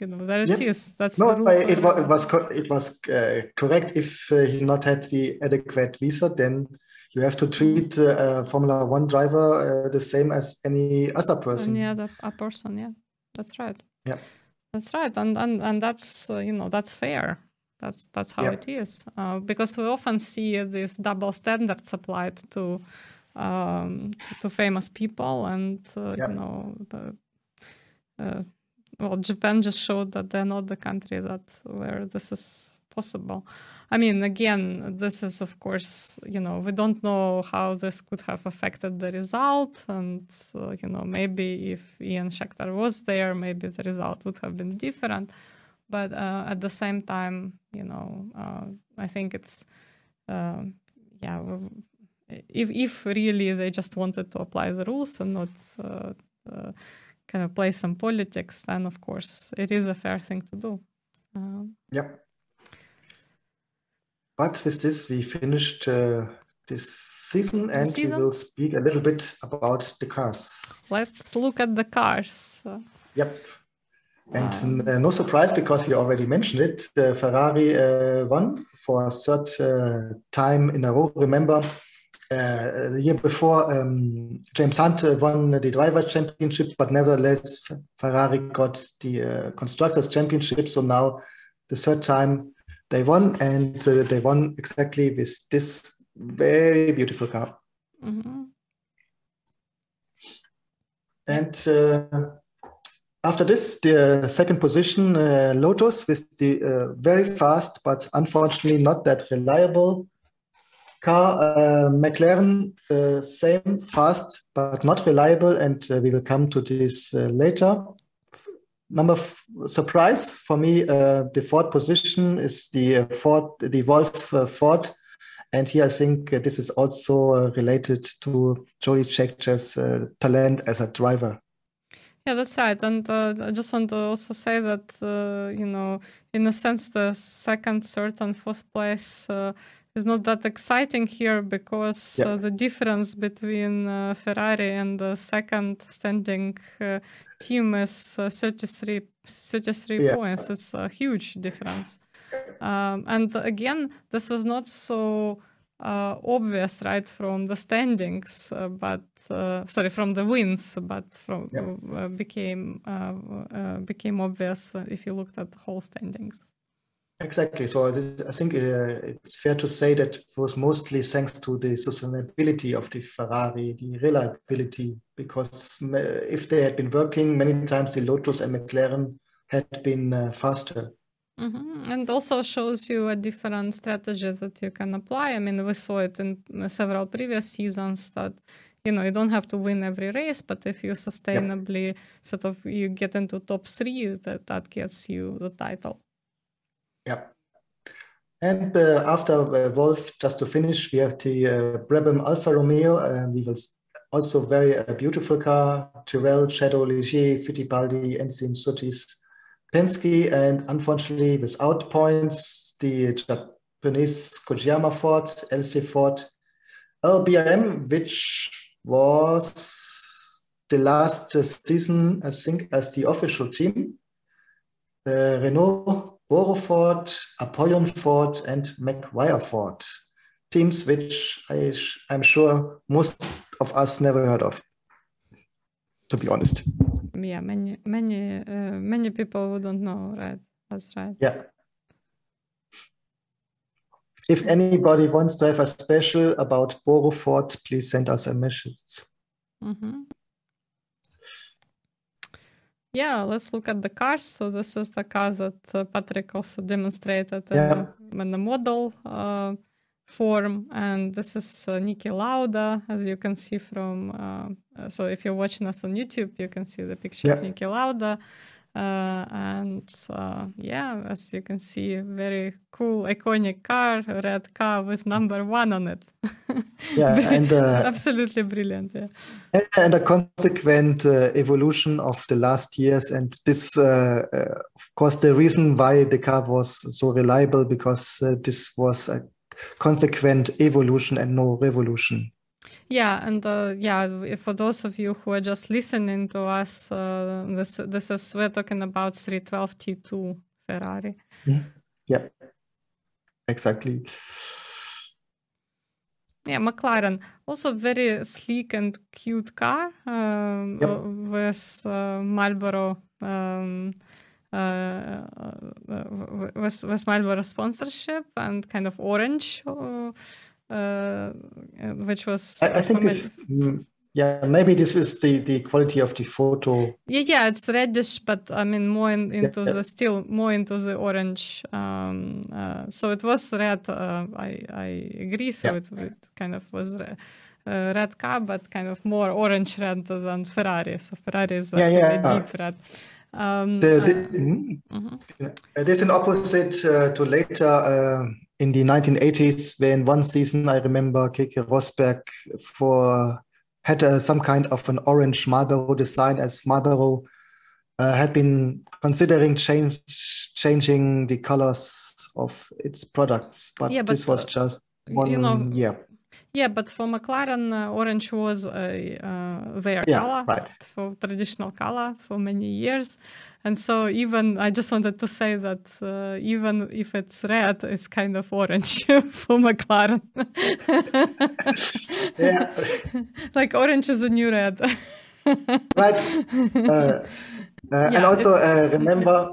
You know, there it yep. is. That's no, it was correct. If he not had the adequate visa, then you have to treat a Formula One driver the same as any other person. Yeah, a person. Yeah, that's right. Yeah, that's right. And that's you know, that's fair. That's how yep. it is. Because we often see these double standards applied to famous people, and yep. you know. Well, Japan just showed that they're not the country where this is possible. I mean, again, this is, of course, you know, we don't know how this could have affected the result. And, you know, maybe if Ian Scheckter was there, maybe the result would have been different. But at the same time, you know, I think it's, yeah, if really they just wanted to apply the rules and not... kind of play some politics, then of course it is a fair thing to do. Yeah. But with this, we finished this season, and we will speak a little bit about the cars. Let's look at the cars. Yep. And no surprise, because we already mentioned it, the Ferrari won for a third time in a row. Remember, the year before, James Hunt won the Drivers' Championship, but nevertheless, Ferrari got the Constructors' Championship. So now, the third time they won, and they won exactly with this very beautiful car. Mm-hmm. And after this, the second position, Lotus, with the very fast, but unfortunately not that reliable car. McLaren, same, fast, but not reliable, and we will come to this later. Surprise for me, the fourth position is the Wolf Ford, And here I think this is also related to Jody Scheckter's talent as a driver. Yeah, that's right. And I just want to also say that, you know, in a sense, the second, third and fourth place is not that exciting here, because the difference between Ferrari and the second standing team is 33 points. It's a huge difference. And again, this was not so obvious right from the standings, but from the wins, but from became obvious if you looked at the whole standings. Exactly. So this, I think it's fair to say that it was mostly thanks to the sustainability of the Ferrari, the reliability, because if they had been working, many times the Lotus and McLaren had been faster. Mm-hmm. And also shows you a different strategy that you can apply. I mean, we saw it in several previous seasons that, you know, you don't have to win every race, but if you sustainably you get into top three, that gets you the title. Yeah. And after Wolf, just to finish, we have the Brabham Alfa Romeo. We will also very beautiful car, Tyrrell, Shadow, Ligier, Fittipaldi, Ensign, Surtees, Penske, and unfortunately without points, the Japanese Kojima Ford, LC Ford, LBRM, which was the last season, I think, as the official team, Renault, Boro Ford, Apollon Ford, and McGuire Ford. Teams which I'm sure most of us never heard of, to be honest. Yeah, many people wouldn't know, right? That's right. Yeah. If anybody wants to have a special about Boro Ford, please send us a message. Mm-hmm. Yeah, let's look at the cars. So this is the car that Patrick also demonstrated in the model form, and this is Niki Lauda, as you can see from so if you're watching us on YouTube, you can see the picture of Niki Lauda, and as you can see, very cool iconic car, red car with #1 on it. And absolutely brilliant. And a consequent evolution of the last years, and this of course the reason why the car was so reliable, because this was a consequent evolution and no revolution. For those of you who are just listening to us, this is, we're talking about 312 T2 Ferrari. Yeah, exactly. Yeah, McLaren, also very sleek and cute car, with Marlboro. With Marlboro sponsorship and kind of orange, which was... I think, maybe this is the quality of the photo. Yeah, it's reddish, but I mean more into the orange. So it was red. I agree. So it kind of was red. Red car, but kind of more orange red than Ferrari. So Ferrari is a deep red. This is an opposite to later in the 1980s, when one season I remember Keke Rosberg had some kind of an orange Marlboro design, as Marlboro had been considering changing the colors of its products, but this was just one year. Yeah, but for McLaren, orange was their color, for traditional color for many years. And so even, I just wanted to say that even if it's red, it's kind of orange for McLaren. Like orange is a new red. And also remember...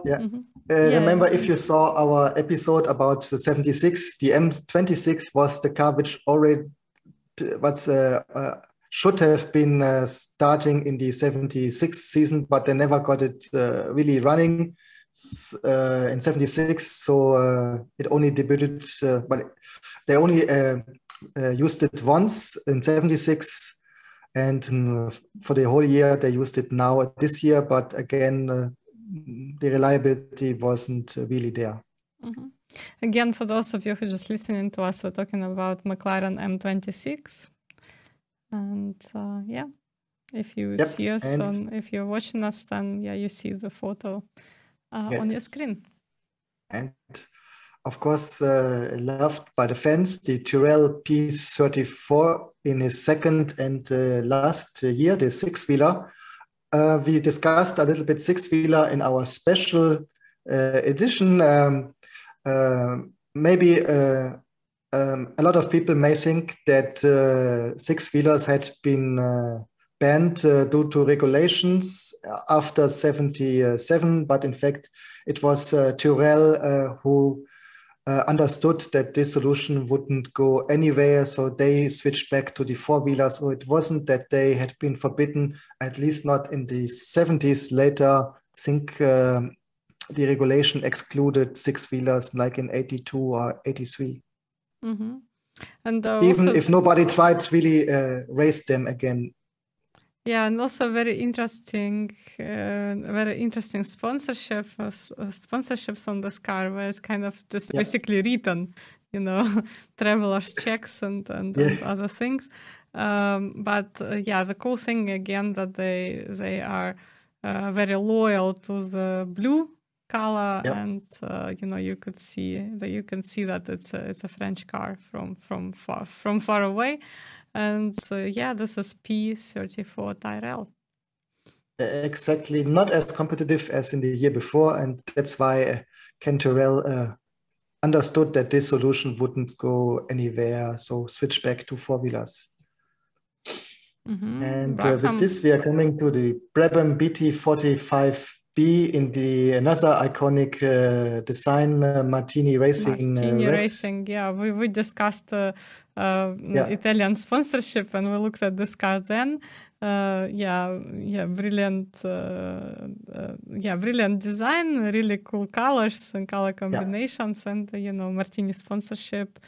remember, if you saw our episode about the 76, the M26 was the car which already should have been starting in the 76th season, but they never got it really running in 76. So it only debuted, they only used it once in 76, and for the whole year they used it now this year, but again, the reliability wasn't really there. Mm-hmm. Again, for those of you who are just listening to us, we're talking about McLaren M26. And yeah, if you see us, if you're watching us, then yeah, you see the photo on your screen. And of course, loved by the fans, the Tyrrell P34 in his second and last year, the six-wheeler. We discussed a little bit six-wheeler in our special edition. A lot of people may think that six-wheelers had been banned due to regulations after 77, but in fact it was Tyrrell who understood that this solution wouldn't go anywhere, so they switched back to the four-wheeler. So it wasn't that they had been forbidden, at least not in the 70s. Later, I think the regulation excluded six-wheelers, like in 82 or 83. Mm-hmm. And even if nobody tried to really race them again. Yeah, and also very interesting sponsorship sponsorships on this car, where it's kind of just basically written, you know, travelers checks and other things. But the cool thing again that they are very loyal to the blue color, and you know, you could see that it's a French car from far away. And so, yeah, this is P34 Tyrrell. Exactly, not as competitive as in the year before, and that's why Ken Tyrrell understood that this solution wouldn't go anywhere, so switch back to four-wheelers. Mm-hmm. And with this, we are coming to the Brabham BT45B in the another iconic design, Martini Racing. Yeah, we discussed Italian sponsorship, and we looked at this car then. Brilliant design, really cool colors and color combinations, and you know, Martini sponsorship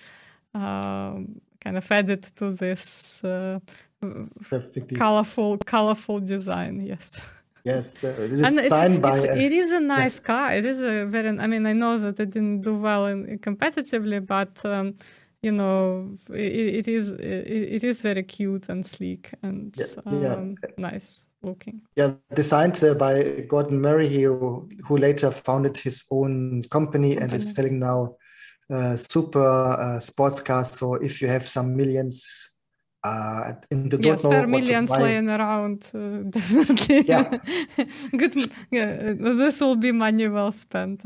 kind of added to this colorful design. Yes. Yes, it is a nice car. It is a very. I mean, I know that it didn't do well competitively, but. You know, it is very cute and sleek and nice looking. Yeah, designed by Gordon Murray, who later founded his own company and is selling now super sports cars. So if you have some millions millions laying around, definitely. Yeah, good. Yeah, this will be money well spent.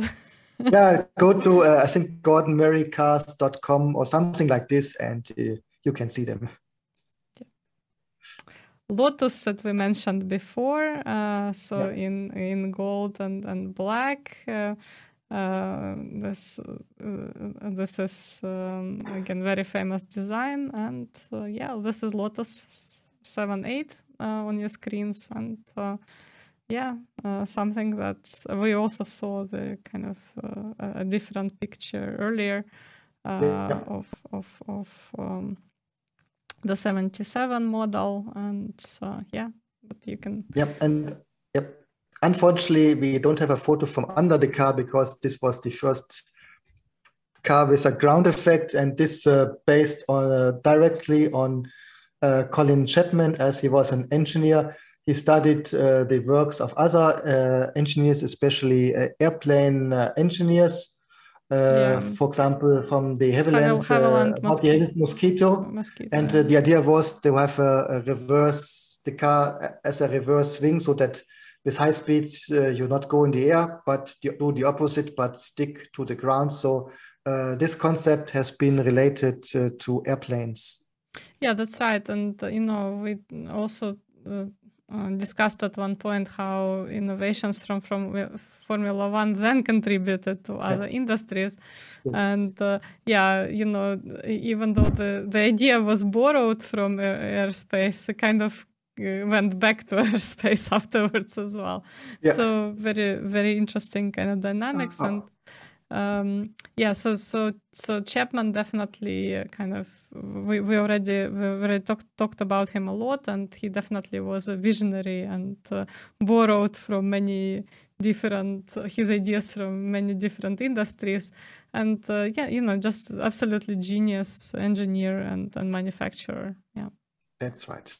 Yeah, go to I think GordonMurrayCars.com or something like this, and you can see them. Lotus that we mentioned before, in gold and black. This is again very famous design, and this is Lotus 7/8 on your screens, and. Something that we also saw the kind of a different picture earlier of the 77 model, and but you can. Unfortunately, we don't have a photo from under the car because this was the first car with a ground effect, and this based on directly on Colin Chapman, as he was an engineer. He studied the works of other engineers, especially airplane engineers. For example, from the Havilland Mosquito. And the idea was to have the car as a reverse swing, so that with high speeds you not go in the air, but do the opposite, but stick to the ground. So this concept has been related to airplanes. Yeah, that's right. And you know, we also. Discussed at one point how innovations from Formula One then contributed to other industries, and you know, even though the idea was borrowed from airspace, it kind of went back to airspace afterwards as well. So very, very interesting kind of dynamics. Yeah, so Chapman definitely kind of we already talked about him a lot, and he definitely was a visionary and borrowed from many different his ideas from many different industries, and yeah, you know, just absolutely genius engineer and manufacturer. Yeah, that's right.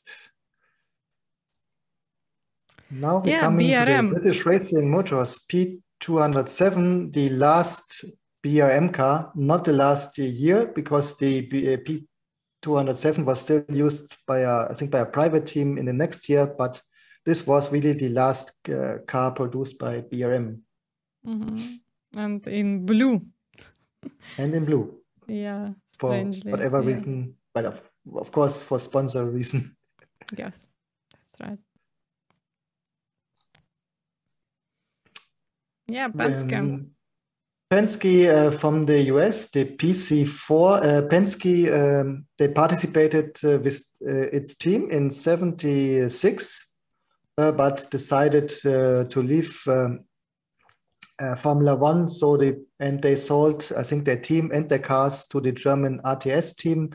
Now we come into the British Racing Motors P207, the last BRM car, not the last year, because the P207 was still used by a, I think by a private team in the next year, but this was really the last car produced by BRM. Mm-hmm. And in blue. And in blue. Yeah, strangely. For whatever reason, but of course for sponsor reason. Yes, that's right. Yeah, Penske. Penske from the US, the PC4. Penske, they participated with its team in 76, but decided to leave Formula One. So they sold, I think, their team and their cars to the German RTS team.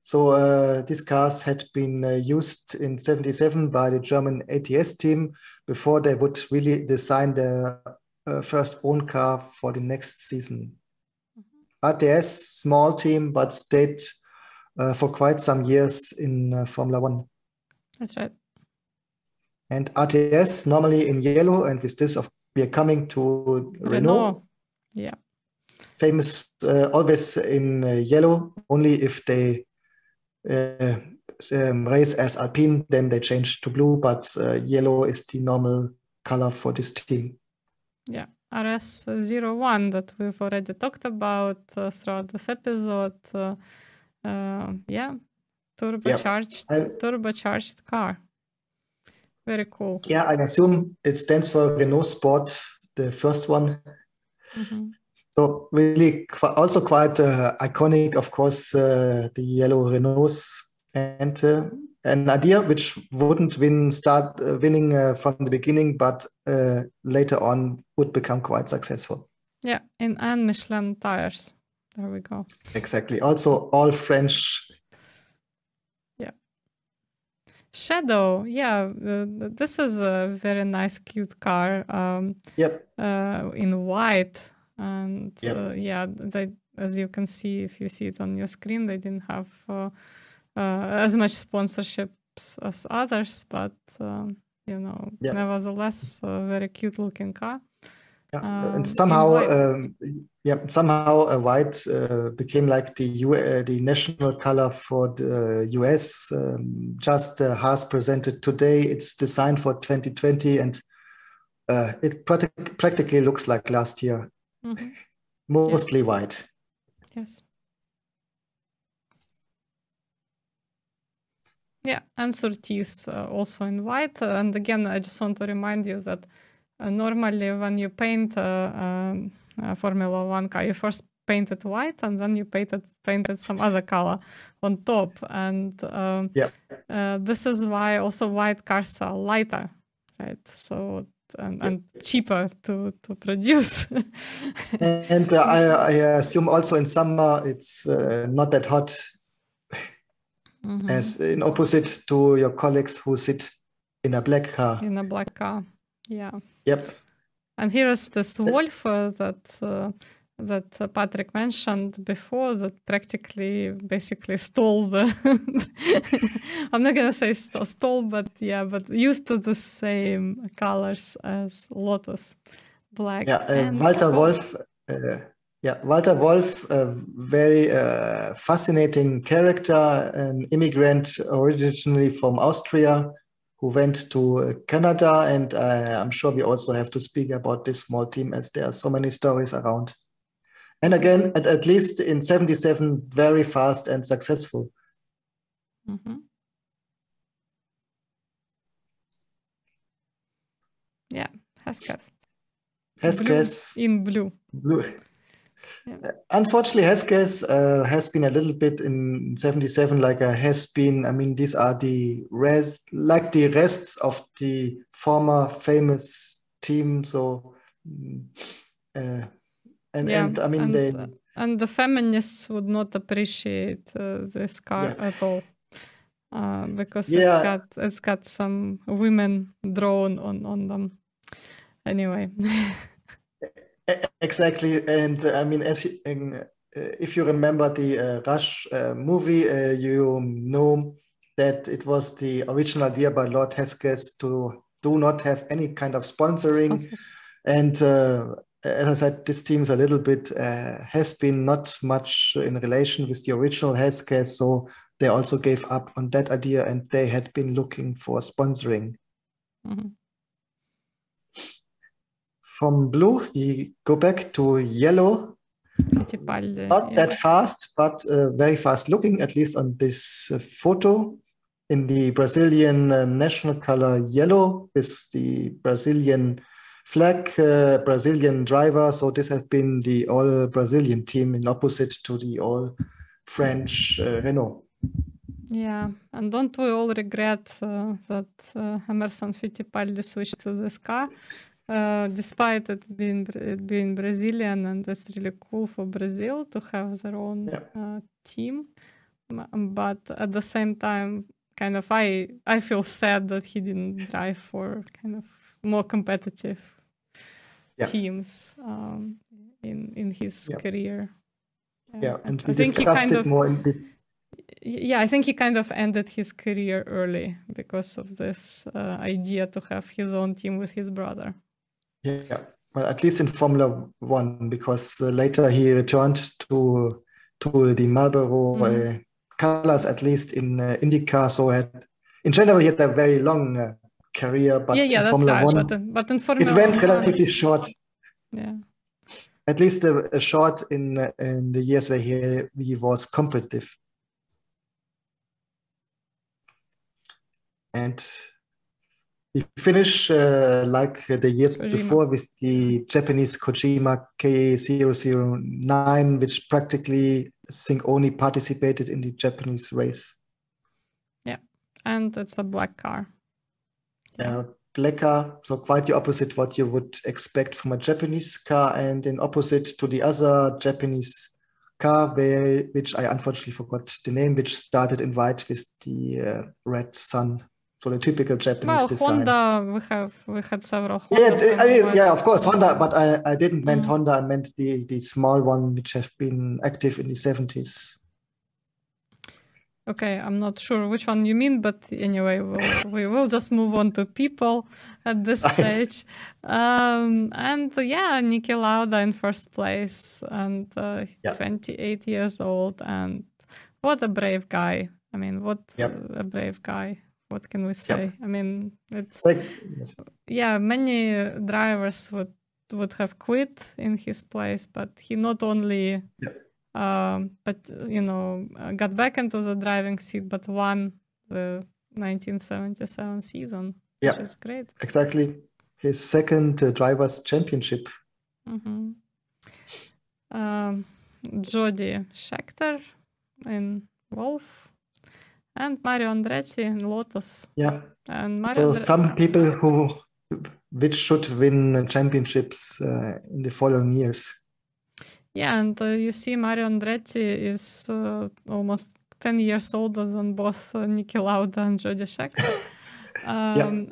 So these cars had been used in 77 by the German ATS team before they would really design their first own car for the next season. Mm-hmm. RTS, small team, but stayed for quite some years in Formula One. That's right. And RTS normally in yellow, and with this, we are coming to Renault. Yeah. Famous, always in yellow. Only if they race as Alpine, then they change to blue. But yellow is the normal color for this team. Yeah, RS01 that we've already talked about throughout this episode. Yeah, turbocharged car. Very cool. Yeah, I assume it stands for Renault Sport, the first one. Mm-hmm. So really also quite iconic, of course, the yellow Renaults. And an idea which wouldn't start winning from the beginning, but later on would become quite successful. Yeah, and Michelin tires. There we go. Exactly. Also all French. Yeah. Shadow. Yeah, this is a very nice, cute car. Yep. In white, and yep. Yeah, they, as you can see, if you see it on your screen, they didn't have as much sponsorships as others, but you know, yeah, nevertheless, a very cute-looking car. Yeah. And somehow, white became like the national color for the US. Just Haas presented today. It's designed for 2020, and it practically looks like last year. Mm-hmm. Mostly white. Yes. Yeah, and Surtees also in white. And again, I just want to remind you that normally when you paint a Formula One car, you first paint it white, and then you painted some other color on top. And this is why also white cars are lighter, right? So and cheaper to produce. And I assume also in summer it's not that hot. Mm-hmm. As in opposite to your colleagues who sit in a black car. In a black car, yeah. Yep. And here is this Wolf that Patrick mentioned before, that basically stole the I'm not gonna say stole, but yeah, but used to the same colors as Lotus, black. Yeah, Walter Wolf. Yeah, Walter Wolf, a very fascinating character, an immigrant originally from Austria who went to Canada. And I'm sure we also have to speak about this small team, as there are so many stories around. And again, at least in 77, very fast and successful. Mm-hmm. Yeah, Hesketh. In blue. Yeah. Unfortunately, Hesketh has been a little bit in 77 like a has been. I mean, these are the rests of the former famous team. So And I mean, and the feminists would not appreciate this car at all, because it's got some women drawn on them. Anyway. Exactly, and I mean, as if you remember the Rush movie, you know that it was the original idea by Lord Hesketh to do not have any kind of sponsoring. And as I said, this team is a little bit has been not much in relation with the original Hesketh, so they also gave up on that idea, and they had been looking for sponsoring. Mm-hmm. From blue, we go back to yellow. Not that fast, but very fast looking, at least on this photo. In the Brazilian national color yellow is the Brazilian flag, Brazilian driver. So this has been the all-Brazilian team, in opposite to the all-French Renault. Yeah, and don't we all regret that Emerson Fittipaldi switched to this car? Despite it being Brazilian, and that's really cool for Brazil to have their own team, but at the same time, kind of I feel sad that he didn't drive for kind of more competitive teams in his career. Yeah, and we discussed it more in detail. Yeah, I think he kind of ended his career early because of this idea to have his own team with his brother. Yeah, well, at least in Formula One, because later he returned to the Marlboro colors, at least in IndyCar. So in general, he had a very long career, but in Formula One, but in Formula it went relatively short. Yeah. At least short in the years where he was competitive. And we finish like the years before with the Japanese Kojima KA009, which practically I think only participated in the Japanese race. Yeah, and it's a black car. Yeah, black car, so quite the opposite what you would expect from a Japanese car, and in opposite to the other Japanese car, which I unfortunately forgot the name, which started in white with the red sun. So the typical Japanese design. Honda, we had several Hondas. Yeah, of course, Honda, but I didn't meant Honda, I meant the small one which have been active in the 70s. Okay, I'm not sure which one you mean, but anyway, we will just move on to people at this stage. And yeah, Niki Lauda in first place, and 28 years old, and what a brave guy. I mean, what a brave guy. What can we say? Yep. I mean, it's like, many drivers would have quit in his place, but he not only got back into the driving seat, but won the 1977 season, which is great. Exactly, his second drivers' championship. Mm-hmm. Jody Scheckter in Wolf. And Mario Andretti in Lotus. Yeah. And Mario some people which should win championships in the following years. Yeah, and you see Mario Andretti is almost 10 years older than both Niki Lauda and Jody Scheckter,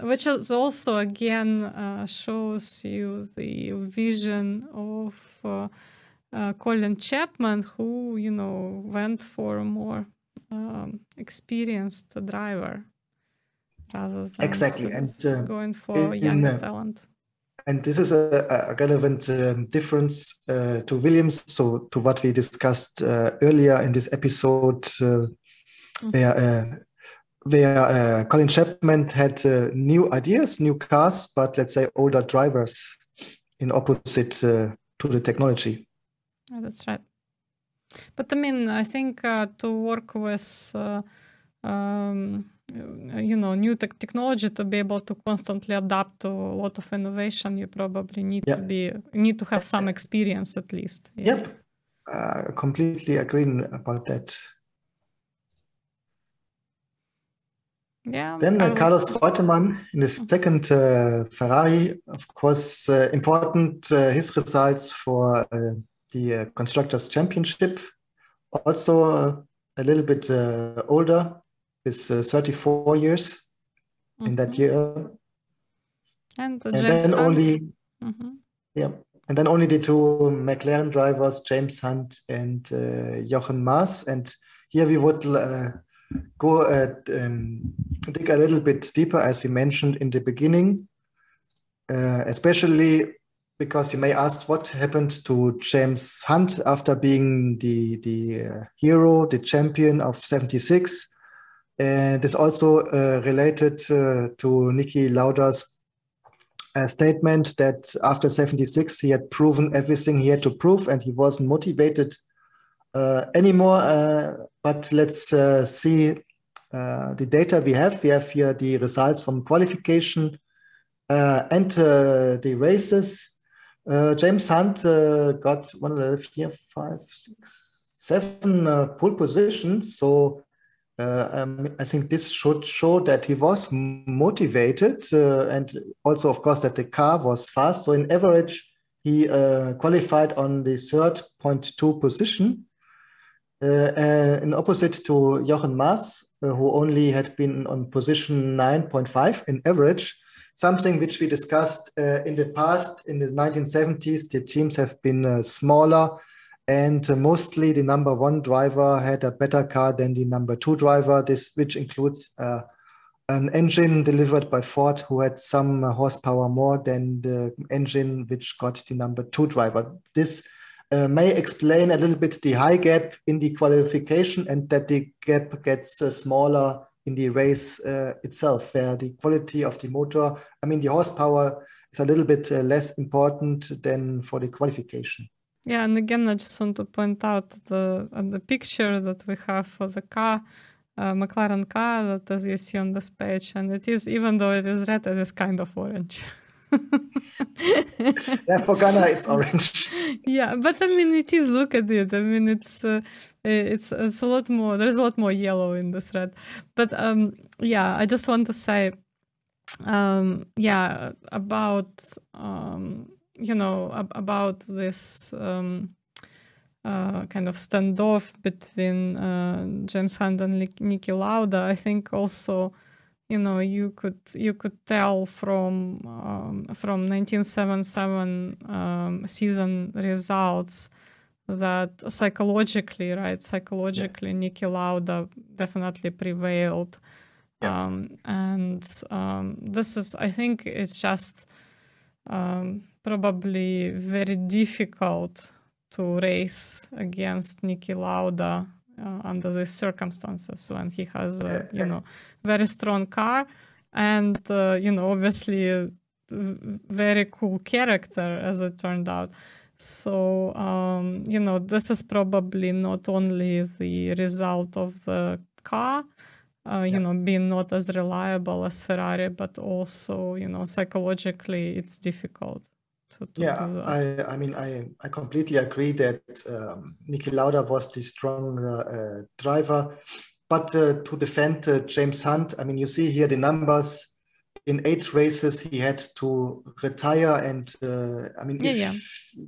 which is also again shows you the vision of Colin Chapman, who went for more experienced driver rather than going for younger talent. And this is a relevant difference to Williams, so to what we discussed earlier in this episode, where Colin Chapman had new ideas, new cars, but let's say older drivers, in opposite to the technology. Oh, that's right. But I mean, I think to work with, new technology, to be able to constantly adapt to a lot of innovation, you probably need to have some experience at least. Yeah. Yep, completely agreeing about that. Yeah. Then Carlos Reutemann in his second Ferrari, of course, important his results for. the Constructors' Championship, also a little bit older, is 34 years mm-hmm. in that year. And then only the two McLaren drivers, James Hunt and Jochen Mass. And here we would go dig a little bit deeper, as we mentioned in the beginning, especially because you may ask what happened to James Hunt after being the hero, the champion of 76. And it's also related to Niki Lauda's statement that after 76 he had proven everything he had to prove and he wasn't motivated anymore. But let's see the data we have. We have here the results from qualification and the races. James Hunt got 7 pole positions. So I think this should show that he was motivated and also, of course, that the car was fast. So in average, he qualified on the 3rd, 0.2 position. In opposite to Jochen Mass, who only had been on position 9.5 in average, something which we discussed in the past. In the 1970s, the teams have been smaller, and mostly the number 1 driver had a better car than the number 2 driver, this which includes an engine delivered by Ford, who had some horsepower more than the engine which got the number 2 driver. This may explain a little bit the high gap in the qualification, and that the gap gets smaller in the race itself, where the quality of the motor, the horsepower, is a little bit less important than for the qualification. Yeah, and again, I just want to point out the picture that we have for the car, McLaren car, that as you see on this page, and it is, even though it is red, it is kind of orange. Yeah, for Ghana it's orange. Yeah, but it is, look at it, it's a lot more, there's a lot more yellow in this red. But yeah, I just want to say about about this kind of standoff between James Hunt and Niki Lauda. I think also you could tell from 1977 season results that psychologically Niki Lauda definitely prevailed. Yeah. This is, I think it's just probably very difficult to race against Niki Lauda under these circumstances, when he has a very strong car and obviously a very cool character, as it turned out. So this is probably not only the result of the car being not as reliable as Ferrari, but also psychologically it's difficult. I completely agree that Niki Lauda was the strong driver, but to defend James Hunt, you see here the numbers. In 8 races, he had to retire, and if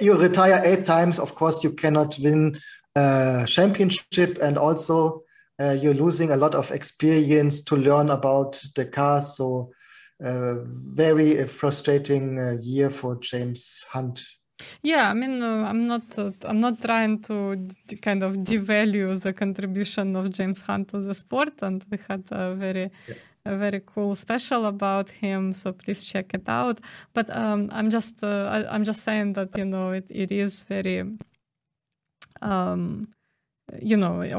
you retire 8 times, of course you cannot win a championship, and also you're losing a lot of experience to learn about the car. So. Very frustrating year for James Hunt. Yeah, I'm not trying to kind of devalue the contribution of James Hunt to the sport, and we had a very cool special about him, so please check it out. But I'm just saying that it is very.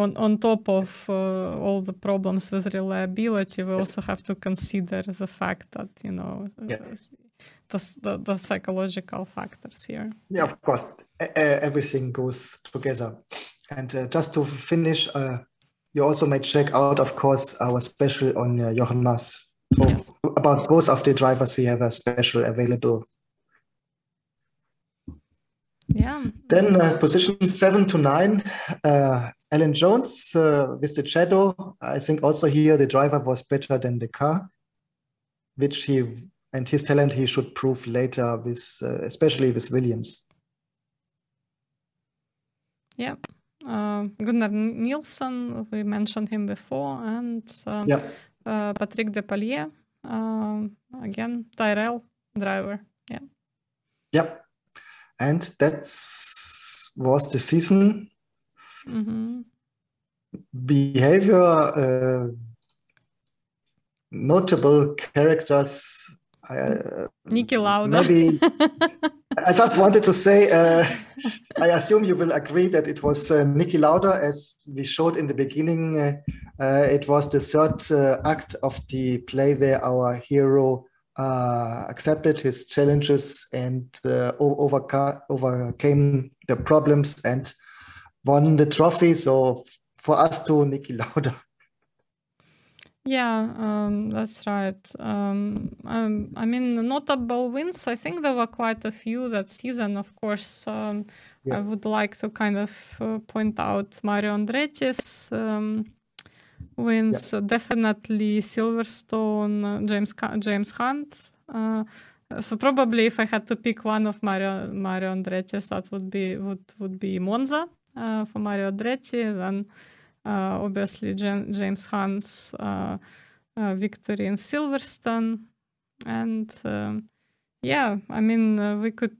On top of all the problems with reliability, we also have to consider the fact that the psychological factors here. Yeah, of course, everything goes together. And just to finish, you also may check out, of course, our special on Jochen Mass. So yes. About both of the drivers, we have a special available. Yeah. Then position 7 to 9, Alan Jones with the Shadow. I think also here the driver was better than the car, which his talent he should prove later, especially with Williams. Yeah. Gunnar Nilsson, we mentioned him before, and Patrick Depailler, again, Tyrrell driver. Yeah. Yep. And that was the season. Mm-hmm. Behavior, notable characters. Niki Lauda. Maybe I just wanted to say, I assume you will agree that it was Niki Lauda, as we showed in the beginning. It was the third act of the play where our hero accepted his challenges and overcame the problems and won the trophy. So for us too, Niki Lauda. Yeah, that's right. I mean, notable wins, I think there were quite a few that season, of course. I would like to kind of point out Mario Andretti's wins, definitely Silverstone, James Hunt. So probably if I had to pick one of Mario Andretti's, that would be Monza for Mario Andretti, then obviously James Hunt's victory in Silverstone, and yeah, I mean, we could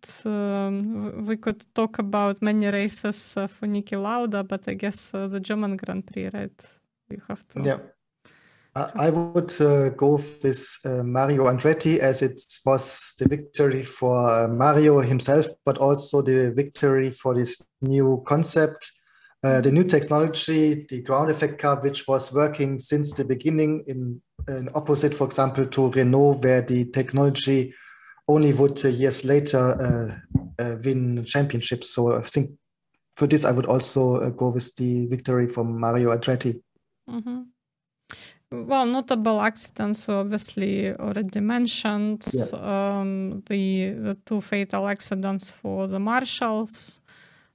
talk about many races for Niki Lauda, but I guess the German Grand Prix, right? You have to. Yeah, I would go with Mario Andretti, as it was the victory for Mario himself, but also the victory for this new concept. The new technology, the ground effect car, which was working since the beginning in opposite, for example, to Renault, where the technology only would years later win championships. So I think for this, I would also go with the victory from Mario Andretti. Mm-hmm. Well, notable accidents were obviously already mentioned. Yeah. The two fatal accidents for the marshals.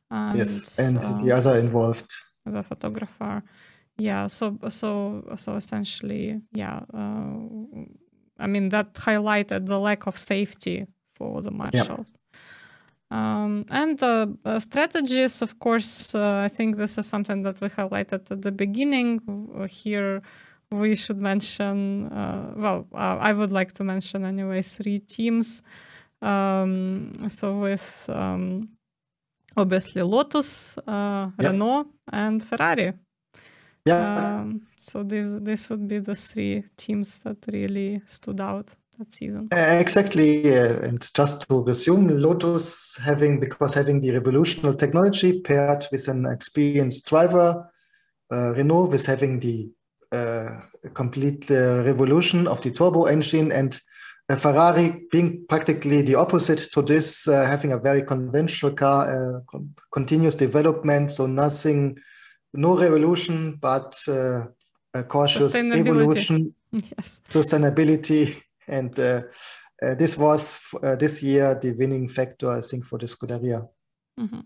And, yes, and the other involved, the photographer. Yeah, so essentially, yeah. I mean, that highlighted the lack of safety for the marshals. Yep. And the strategies, of course. I think this is something that we highlighted at the beginning. Here, we should mention. I would like to mention anyway three teams. So with. Obviously, Lotus, Renault, and Ferrari. Yeah. So this would be the three teams that really stood out that season. Exactly. And just to resume, Lotus having the revolutionary technology paired with an experienced driver, Renault with having the complete revolution of the turbo engine, and Ferrari being practically the opposite to this, having a very conventional car, continuous development, so no revolution, but a cautious evolution, yes. Sustainability, and this was this year the winning factor, I think, for the Scuderia. Mm-hmm.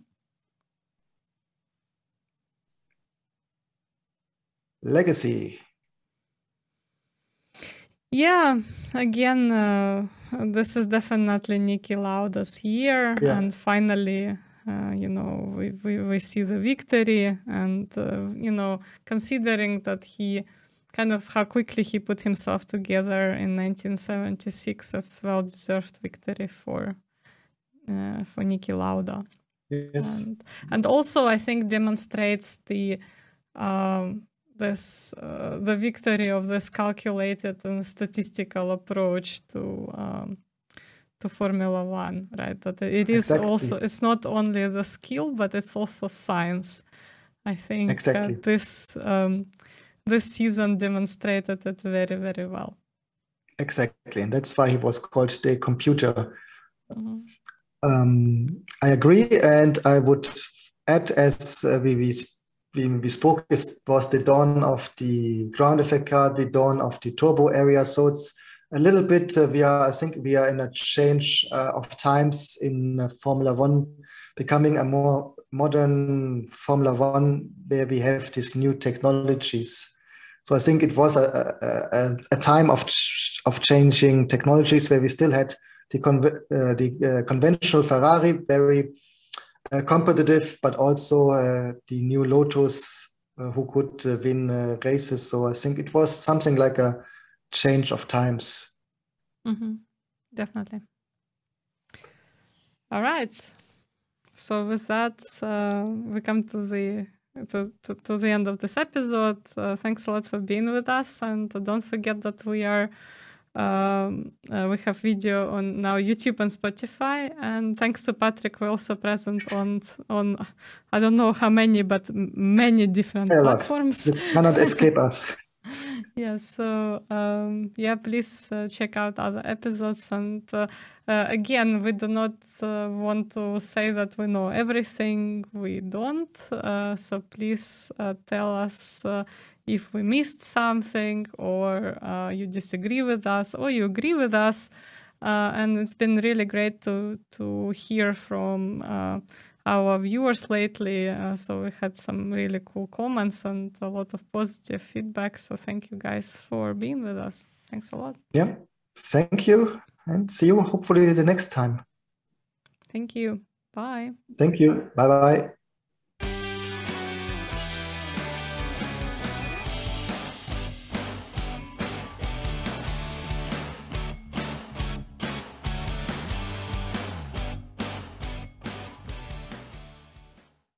Legacy. Yeah, again, this is definitely Niki Lauda's year, and finally, you know, we see the victory, and you know, considering that he kind of how quickly he put himself together in 1976, that's well-deserved victory for Niki Lauda. Yes, and also I think demonstrates the. The victory of this calculated and statistical approach to Formula One, right? That it is also, it's not only the skill, but it's also science. I think this season demonstrated it very, very well. Exactly, and that's why he was called the computer. Mm-hmm. I agree, and I would add, as we spoke, it was the dawn of the ground effect car, the dawn of the turbo area. So it's a little bit, I think we are in a change of times in Formula One, becoming a more modern Formula One where we have these new technologies. So I think it was a time of changing technologies where we still had the conventional Ferrari, very competitive, but also the new Lotus who could win races. So I think it was something like a change of times. Mm-hmm. Definitely. All right. So with that, we come to the to the end of this episode. Thanks a lot for being with us, and don't forget that we are we have video on now YouTube and Spotify. And thanks to Patrick, we're also present on I don't know how many, but many different platforms. You cannot escape us. Yeah, so yeah, please check out other episodes, and again, we do not want to say that we know everything, we don't, so please tell us if we missed something, or you disagree with us, or you agree with us, and it's been really great to hear from our viewers lately, so we had some really cool comments and a lot of positive feedback. So thank you guys for being with us. Thanks a lot. Yeah, thank you, and see you hopefully the next time. Thank you. Bye. Thank you. Bye bye.